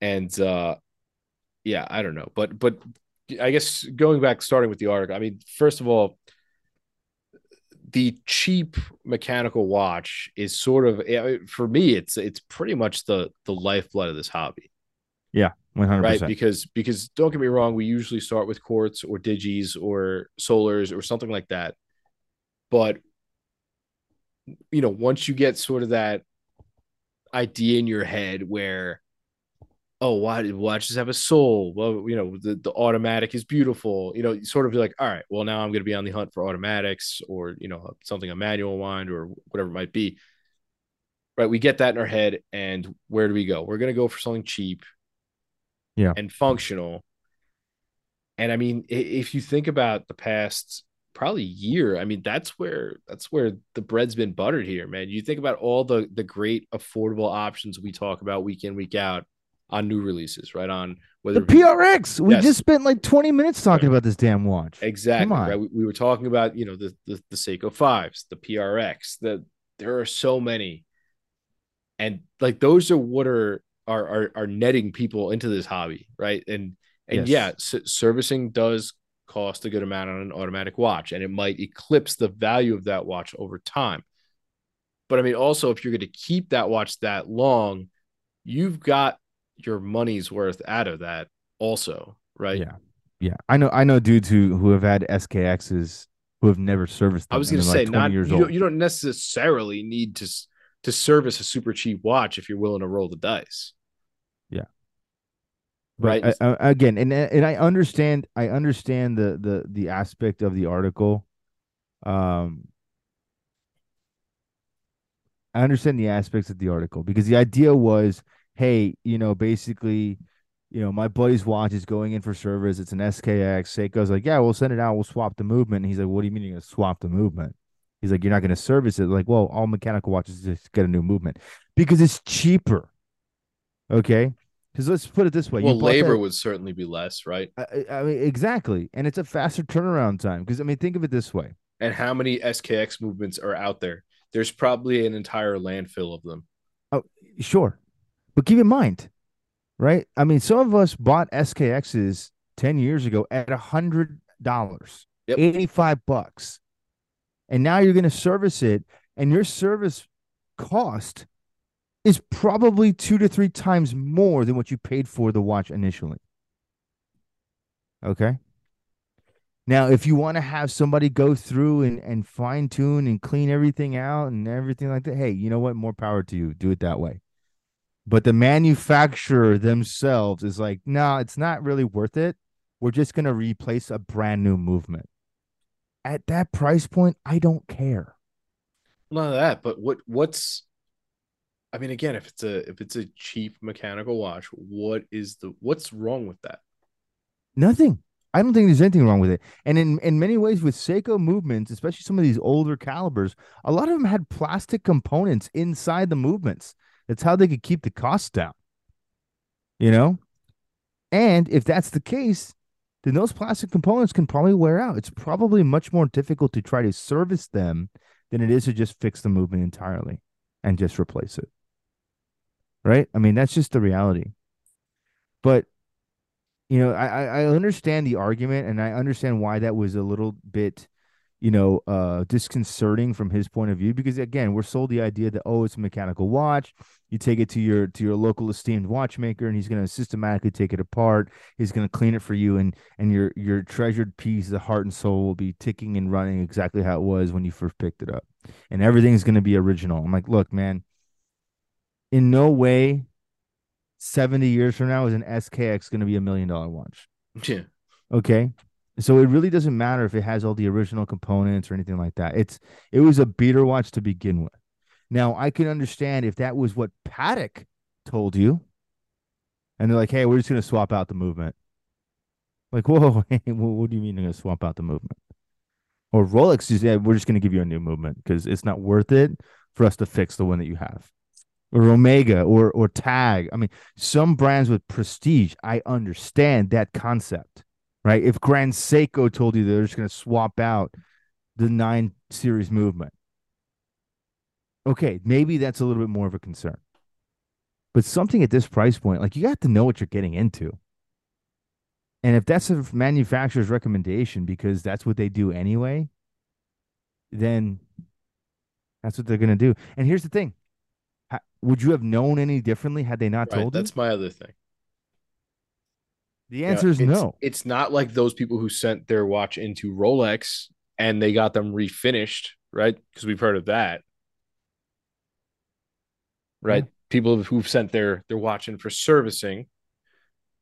I don't know, but I guess going back, starting with the article, I mean, first of all, the cheap mechanical watch is sort of, for me, it's pretty much the lifeblood of this hobby. Yeah, 100%. Right, because don't get me wrong, we usually start with quartz or digis or solars or something like that. But, you know, once you get sort of that idea in your head where, oh, why did watches have a soul? Well, you know, the automatic is beautiful. You know, you sort of be like, all right, well, now I'm going to be on the hunt for automatics, or, you know, something a manual wind or whatever it might be. Right. We get that in our head. And where do we go? We're going to go for something cheap, yeah, and functional. And I mean, if you think about the past probably year, I mean, that's where the bread's been buttered here, man. You think about all the great affordable options we talk about week in, week out, on new releases, right? On whether the PRX, we just spent like 20 minutes talking about this damn watch. Exactly. Right? We were talking about, you know, the Seiko 5s, the PRX, there are so many. And like, those are what are netting people into this hobby. Right. And yeah, servicing does cost a good amount on an automatic watch, and it might eclipse the value of that watch over time. But I mean, also, if you're going to keep that watch that long, you've got your money's worth out of that also, right? Yeah. I know dudes who have had SKXs who have never serviced them. I was going to say, like, not you don't necessarily need to service a super cheap watch if you're willing to roll the dice. Yeah. But right. I understand. I understand the aspect of the article. I understand the aspects of the article, because the idea was, hey, you know, basically, you know, my buddy's watch is going in for service. It's an SKX. Seiko's like, yeah, we'll send it out. We'll swap the movement. And he's like, what do you mean you're going to swap the movement? He's like, you're not going to service it. Like, well, all mechanical watches just get a new movement because it's cheaper. Okay. Because let's put it this way. Well, labor would certainly be less, right? I mean, exactly. And it's a faster turnaround time. Because, I mean, think of it this way. And how many SKX movements are out there? There's probably an entire landfill of them. Oh, sure. But keep in mind, right? I mean, some of us bought SKXs 10 years ago at $100, yep. $85. And now you're going to service it. And your service cost is probably 2 to 3 times more than what you paid for the watch initially. Okay. Now, if you want to have somebody go through and fine tune and clean everything out and everything like that, hey, you know what? More power to you. Do it that way. But the manufacturer themselves is like, no, it's not really worth it. We're just going to replace a brand new movement. At that price point, I don't care. None of that. But what's, I mean, again, if it's a cheap mechanical watch, what's wrong with that? Nothing. I don't think there's anything wrong with it. And in many ways with Seiko movements, especially some of these older calibers, a lot of them had plastic components inside the movements. That's how they could keep the costs down, you know? And if that's the case, then those plastic components can probably wear out. It's probably much more difficult to try to service them than it is to just fix the movement entirely and just replace it. Right? I mean, that's just the reality. But, you know, I understand the argument, and I understand why that was a little bit, you know, disconcerting from his point of view, because, again, we're sold the idea that, oh, it's a mechanical watch. You take it to your local esteemed watchmaker, and he's going to systematically take it apart. He's going to clean it for you, and your treasured piece, the heart and soul, will be ticking and running exactly how it was when you first picked it up. And everything's going to be original. I'm like, look, man, in no way 70 years from now is an SKX going to be $1 million watch. Yeah. Okay. So it really doesn't matter if it has all the original components or anything like that. It was a beater watch to begin with. Now, I can understand if that was what Patek told you, and they're like, hey, we're just going to swap out the movement. Like, whoa, hey, what do you mean they're going to swap out the movement? Or Rolex is, yeah, we're just going to give you a new movement because it's not worth it for us to fix the one that you have. Or Omega or Tag. I mean, some brands with prestige, I understand that concept, right? If Grand Seiko told you they're just going to swap out the 9 series movement, okay, maybe that's a little bit more of a concern. But something at this price point, like, you have to know what you're getting into. And if that's a manufacturer's recommendation, because that's what they do anyway, then that's what they're going to do. And here's the thing. Would you have known any differently had they not told you? That's my other thing. The answer is no. It's not like those people who sent their watch into Rolex and they got them refinished, right? Because we've heard of that, right? Yeah. People who've sent their watch in for servicing,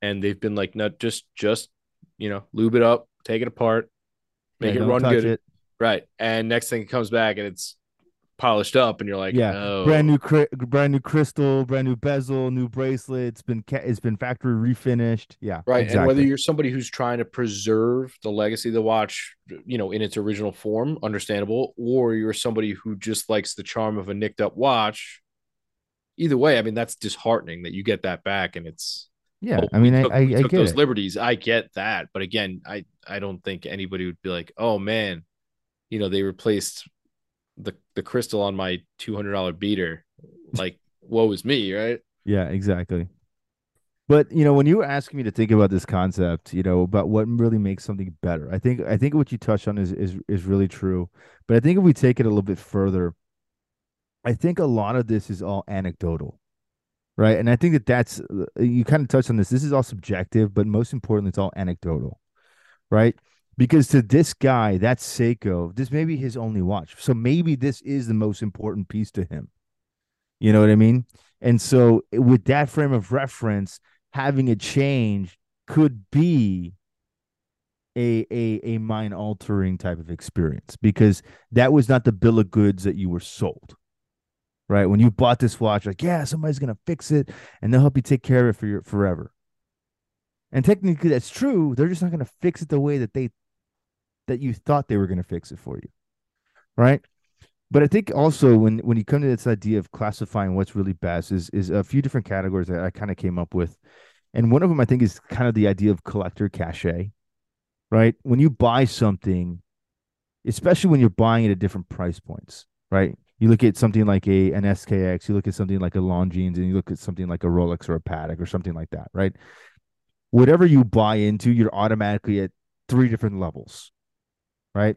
and they've been like, no, just you know, lube it up, take it apart, make it run good, right? And next thing it comes back and it's polished up, and you're like, yeah, oh. brand new crystal, brand new bezel, new bracelet. It's been factory refinished. Yeah, right. Exactly. And whether you're somebody who's trying to preserve the legacy of the watch, you know, in its original form, understandable, or you're somebody who just likes the charm of a nicked up watch. Either way, I mean, that's disheartening that you get that back, and it's yeah. Oh, I mean, I took those liberties. I get that, but again, I don't think anybody would be like, oh man, you know, they replaced the crystal on my $200 beater, like, woe is me, right? Yeah, exactly. But, you know, when you were asking me to think about this concept, you know, about what really makes something better, I think what you touched on is really true. But I think if we take it a little bit further, I think a lot of this is all anecdotal, right? And I think that's, you kind of touched on this. This is all subjective, but most importantly, it's all anecdotal, right? Because to this guy, that Seiko, this may be his only watch. So maybe this is the most important piece to him. You know what I mean? And so with that frame of reference, having a change could be a mind-altering type of experience, because that was not the bill of goods that you were sold, right? When you bought this watch, like, yeah, somebody's going to fix it, and they'll help you take care of it for forever. And technically, that's true. They're just not going to fix it the way that you thought they were going to fix it for you, right? But I think also when you come to this idea of classifying what's really best is a few different categories that I kind of came up with. And one of them, I think, is kind of the idea of collector cachet, right? When you buy something, especially when you're buying it at different price points, right? You look at something like an SKX, you look at something like a Longines, and you look at something like a Rolex or a Patek or something like that, right? Whatever you buy into, you're automatically at three different levels, right?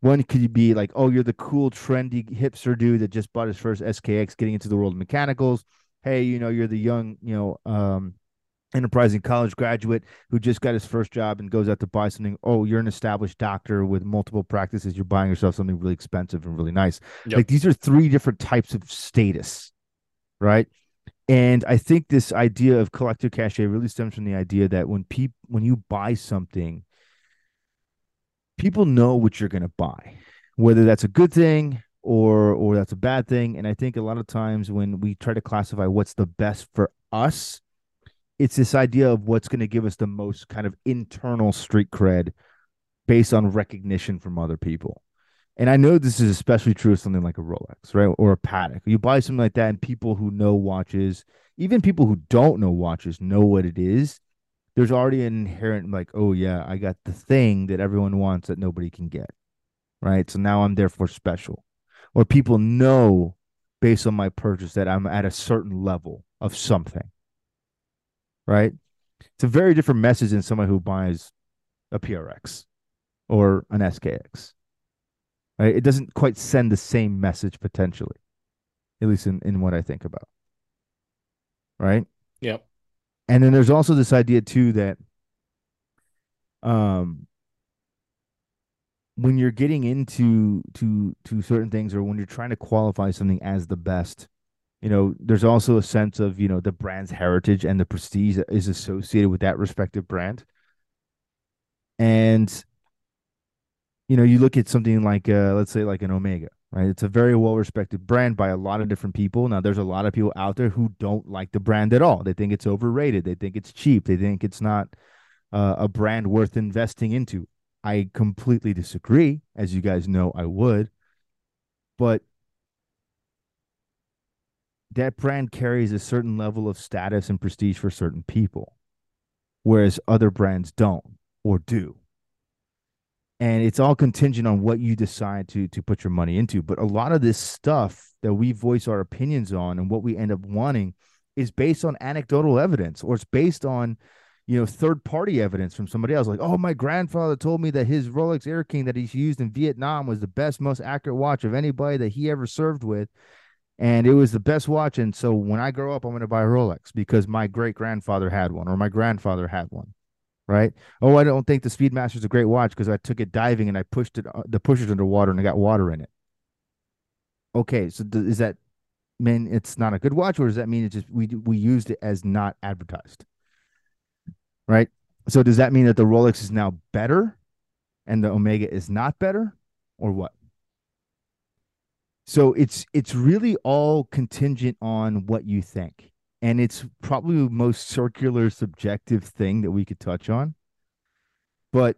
One could be like, oh, you're the cool, trendy hipster dude that just bought his first SKX, getting into the world of mechanicals. Hey, you're the young, enterprising college graduate who just got his first job and goes out to buy something. Oh, you're an established doctor with multiple practices. You're buying yourself something really expensive and really nice. Yep. Like, these are three different types of status, right? And I think this idea of collector cachet really stems from the idea that when you buy something, people know what you're going to buy, whether that's a good thing or that's a bad thing. And I think a lot of times when we try to classify what's the best for us, it's this idea of what's going to give us the most kind of internal street cred based on recognition from other people. And I know this is especially true of something like a Rolex, right? Or a Patek. You buy something like that, and people who know watches, even people who don't know watches, know what it is. There's already an inherent, like, oh yeah, I got the thing that everyone wants that nobody can get, right? So now I'm therefore special. Or people know based on my purchase that I'm at a certain level of something. Right? It's a very different message than someone who buys a PRX or an SKX. Right? It doesn't quite send the same message potentially, at least in what I think about. Right? Yep. And then there's also this idea too that when you're getting into to certain things, or when you're trying to qualify something as the best, there's also a sense of, the brand's heritage and the prestige that is associated with that respective brand. And, you look at something like, let's say, like an Omega, right? It's a very well-respected brand by a lot of different people. Now, there's a lot of people out there who don't like the brand at all. They think it's overrated. They think it's cheap. They think it's not a brand worth investing into. I completely disagree. As you guys know, I would. But that brand carries a certain level of status and prestige for certain people, whereas other brands don't or do. And it's all contingent on what you decide to put your money into. But a lot of this stuff that we voice our opinions on and what we end up wanting is based on anecdotal evidence, or it's based on, third-party evidence from somebody else. Like, oh, my grandfather told me that his Rolex Air King that he's used in Vietnam was the best, most accurate watch of anybody that he ever served with. And it was the best watch. And so when I grow up, I'm going to buy a Rolex because my great-grandfather had one, or my grandfather had one, right? Oh, I don't think the Speedmaster is a great watch because I took it diving and I pushed it, the pushers underwater, and I got water in it. Okay, so does that mean it's not a good watch, or does that mean it just we used it as not advertised, right? So does that mean that the Rolex is now better and the Omega is not better, or what? So it's really all contingent on what you think. And it's probably the most circular, subjective thing that we could touch on. But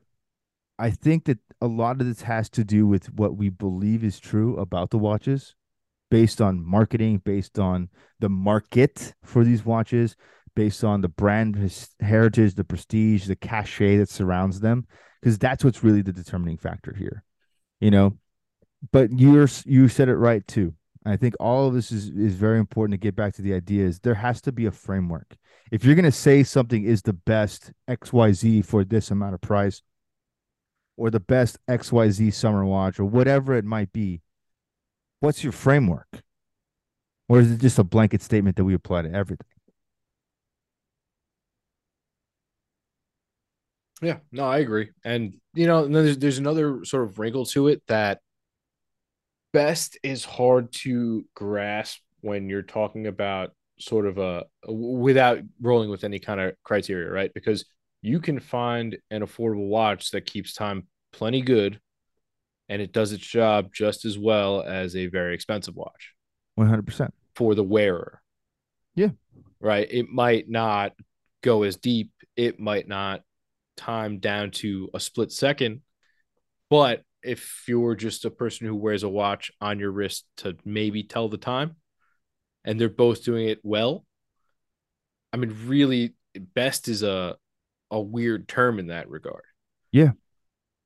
I think that a lot of this has to do with what we believe is true about the watches, based on marketing, based on the market for these watches, based on the brand heritage, the prestige, the cachet that surrounds them, because that's what's really the determining factor here, But you said it right too. I think all of this is very important to get back to the idea is there has to be a framework. If you're going to say something is the best XYZ for this amount of price, or the best XYZ summer watch, or whatever it might be, what's your framework? Or is it just a blanket statement that we apply to everything? Yeah, no, I agree. And, there's another sort of wrinkle to it that best is hard to grasp when you're talking about sort of without rolling with any kind of criteria, right? Because you can find an affordable watch that keeps time plenty good and it does its job just as well as a very expensive watch. 100%. For the wearer. Yeah. Right. It might not go as deep. It might not time down to a split second, but if you're just a person who wears a watch on your wrist to maybe tell the time, and they're both doing it well. I mean, really, best is a weird term in that regard. Yeah.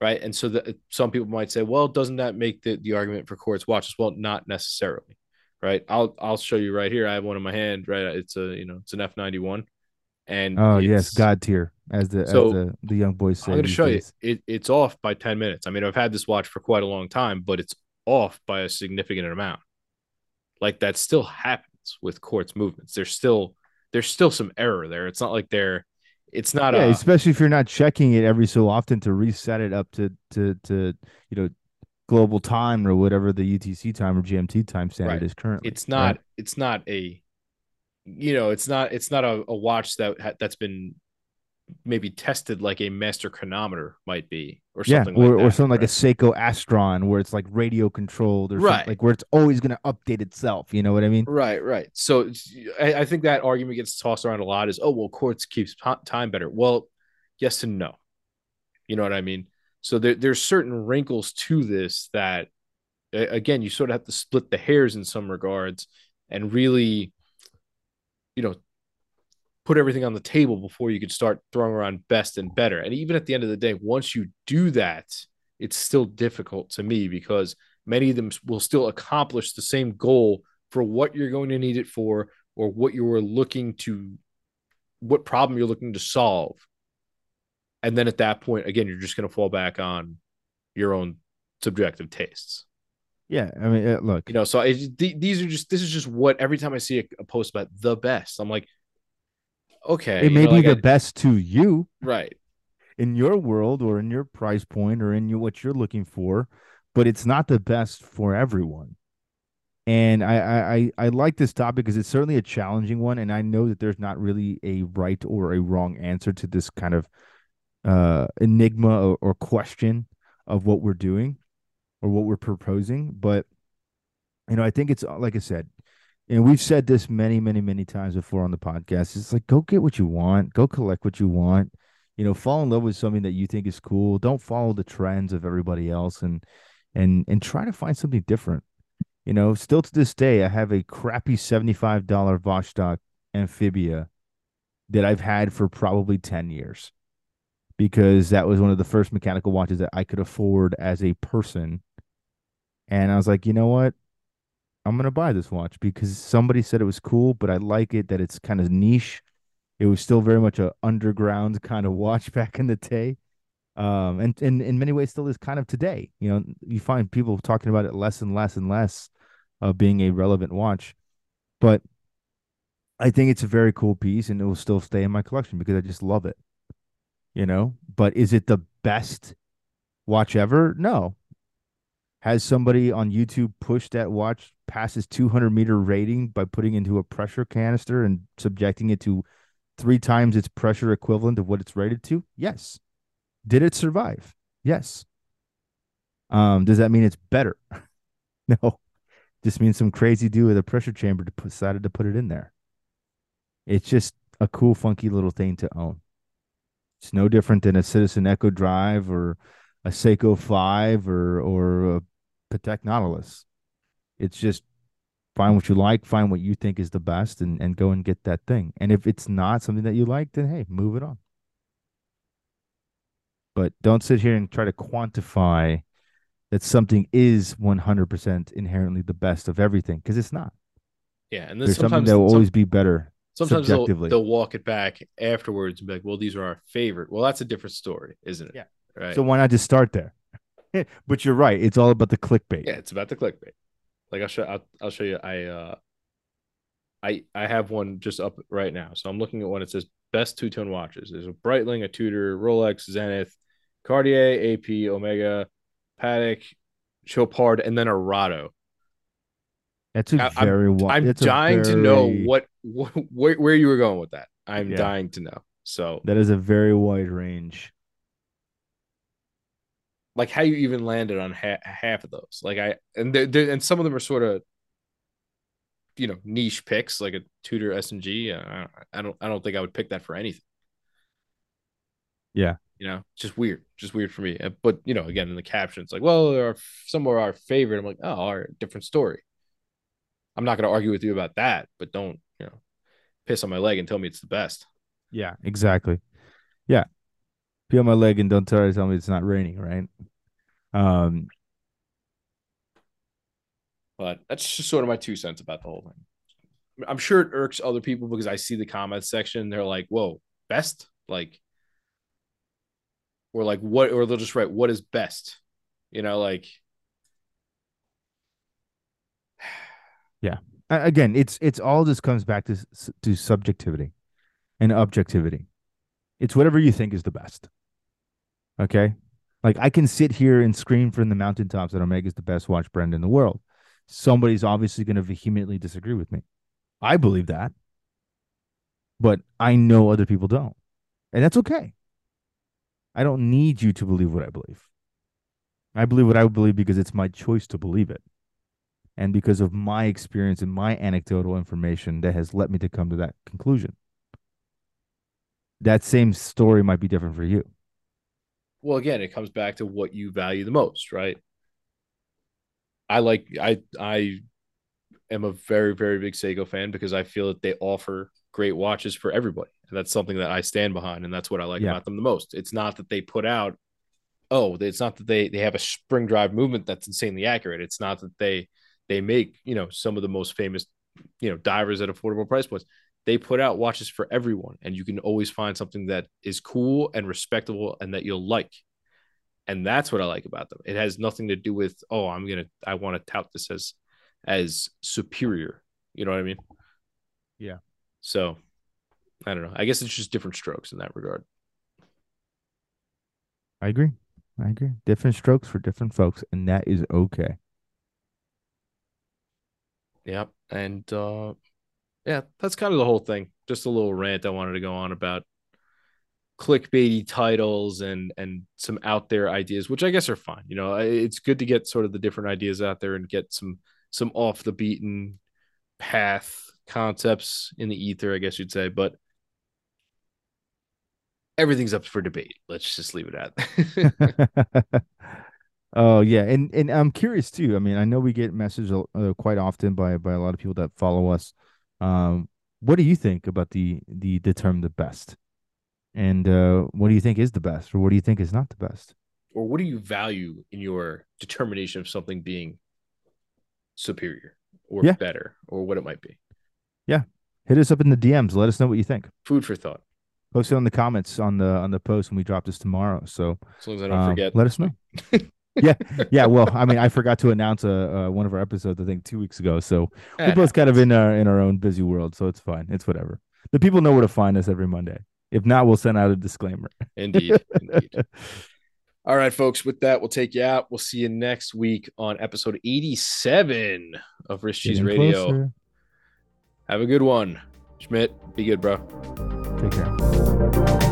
Right. And so that some people might say, well, doesn't that make the argument for quartz watches? Well, not necessarily. Right. I'll show you right here. I have one in my hand, right? It's an F91. And oh yes, God tier, as the young boys say. I'm going to show you. It's off by 10 minutes. I mean, I've had this watch for quite a long time, but it's off by a significant amount. Like that still happens with quartz movements. There's still some error there. It's not like especially if you're not checking it every so often to reset it up to global time or whatever the UTC time or GMT time standard is currently. It's not a watch that's been maybe tested like a master chronometer might be or something like that. Or something like a Seiko Astron where it's like radio controlled or something like where it's always going to update itself. You know what I mean? Right. So I think that argument gets tossed around a lot is, oh, well, quartz keeps time better. Well, yes and no. You know what I mean? So there's certain wrinkles to this that, again, you sort of have to split the hairs in some regards and really... put everything on the table before you could start throwing around best and better. And even at the end of the day, once you do that, it's still difficult to me because many of them will still accomplish the same goal for what you're going to need it for or what problem you're looking to solve. And then at that point, again, you're just going to fall back on your own subjective tastes. Yeah, I mean, look. So this is just what every time I see a post about the best, I'm like, okay. It may be the best to you. Right. In your world or in your price point or in what you're looking for, but it's not the best for everyone. And I like this topic because it's certainly a challenging one, and I know that there's not really a right or a wrong answer to this kind of enigma or question of what we're doing. Or what we're proposing, but I think it's like I said, and we've said this many, many, many times before on the podcast. It's like go get what you want, go collect what you want. Fall in love with something that you think is cool. Don't follow the trends of everybody else, and try to find something different. Still to this day, I have a crappy $75 Vostok Amphibia that I've had for probably 10 years because that was one of the first mechanical watches that I could afford as a person. And I was like, you know what? I'm going to buy this watch because somebody said it was cool, but I like it that it's kind of niche. It was still very much an underground kind of watch back in the day. And in many ways still is kind of today. You find people talking about it less and less and less of being a relevant watch. But I think it's a very cool piece and it will still stay in my collection because I just love it. But is it the best watch ever? No. Has somebody on YouTube pushed that watch past its 200-meter rating by putting into a pressure canister and subjecting it to 3 times its pressure equivalent of what it's rated to? Yes. Did it survive? Yes. Does that mean it's better? No. Just means some crazy dude with a pressure chamber decided to put it in there. It's just a cool, funky little thing to own. It's no different than a Citizen Echo Drive or a Seiko 5 or a Patek Nautilus. It's just find what you like, find what you think is the best, and go and get that thing. And if it's not something that you like, then hey, move it on. But don't sit here and try to quantify that something is 100% inherently the best of everything, because it's not. Yeah, and there's something that will always be better. Sometimes they'll walk it back afterwards and be like, well, these are our favorite. Well, that's a different story, isn't it? Yeah. Right. So why not just start there? But you're right. It's all about the clickbait. Yeah, it's about the clickbait. Like I'll show you. I have one just up right now. So I'm looking at one. It says best 2-tone watches. There's a Breitling, a Tudor, Rolex, Zenith, Cartier, AP, Omega, Patek, Chopard, and then a Rado. That's a very. I'm dying to know where you were going with that. I'm dying to know. So that is a very wide range. Like how you even landed on half of those. Like and some of them are sort of, niche picks, like a Tudor S&G. I don't think I would pick that for anything. Yeah, You know, just weird for me. But, you know, again, in the caption, it's like, well, some are our favorite. I'm like, oh, all right, different story. I'm not going to argue with you about that, but don't, you know, piss on my leg and tell me it's the best. Yeah, exactly. Yeah. Pee on my leg and don't tell me it's not raining, right? But that's just sort of my 2 cents about the whole thing. I'm sure it irks other people because I see the comments section and they're like, whoa, best? Like, or like what, or they'll just write, what is best? You know, like. Yeah. Again, it's all just comes back to subjectivity and objectivity. It's whatever you think is the best. Okay. Like I can sit here and scream from the mountaintops that Omega is the best watch brand in the world. Somebody's obviously going to vehemently disagree with me. I believe that, but I know other people don't, and that's okay. I don't need you to believe what I believe. I believe what I believe because it's my choice to believe it. And because of my experience and my anecdotal information that has led me to come to that conclusion. That same story might be different for you. Well, again, it comes back to what you value the most, right? I am a very, very big Seiko fan because I feel that they offer great watches for everybody. And that's something that I stand behind. And that's what I like about them the most. It's not that they put out, it's not that they have a spring drive movement that's insanely accurate. It's not that they make, you know, some of the most famous, you know, divers at affordable price points. They put out watches for everyone. And you can always find something that is cool and respectable and that you'll like. And that's what I like about them. It has nothing to do with, I want to tout this as superior. You know what I mean? Yeah. So I don't know. I guess it's just different strokes in that regard. I agree. Different strokes for different folks. And that is okay. Yeah. And that's kind of the whole thing. Just a little rant I wanted to go on about clickbaity titles and some out there ideas, which I guess are fine. You know, it's good to get sort of the different ideas out there and get some off the beaten path concepts in the ether, I guess you'd say, but everything's up for debate. Let's just leave it at. Oh yeah. And I'm curious too. I mean, I know we get messaged quite often by a lot of people that follow us. What do you think about the term the best? And what do you think is the best, or what do you think is not the best? Or what do you value in your determination of something being superior or better, or what it might be? Yeah. Hit us up in the DMs. Let us know what you think. Food for thought. Post it on the comments on the post when we drop this tomorrow. So as long as I don't forget. Let us know. Yeah. Well, I mean, I forgot to announce one of our episodes, I think 2 weeks ago. So we're both kind of in our own busy world. So it's fine. It's whatever. The people know where to find us every Monday. If not, we'll send out a disclaimer. Indeed. All right, folks. With that, we'll take you out. We'll see you next week on episode 87 of Wrist Cheese Radio. Closer. Have a good one. Schmidt, be good, bro. Take care.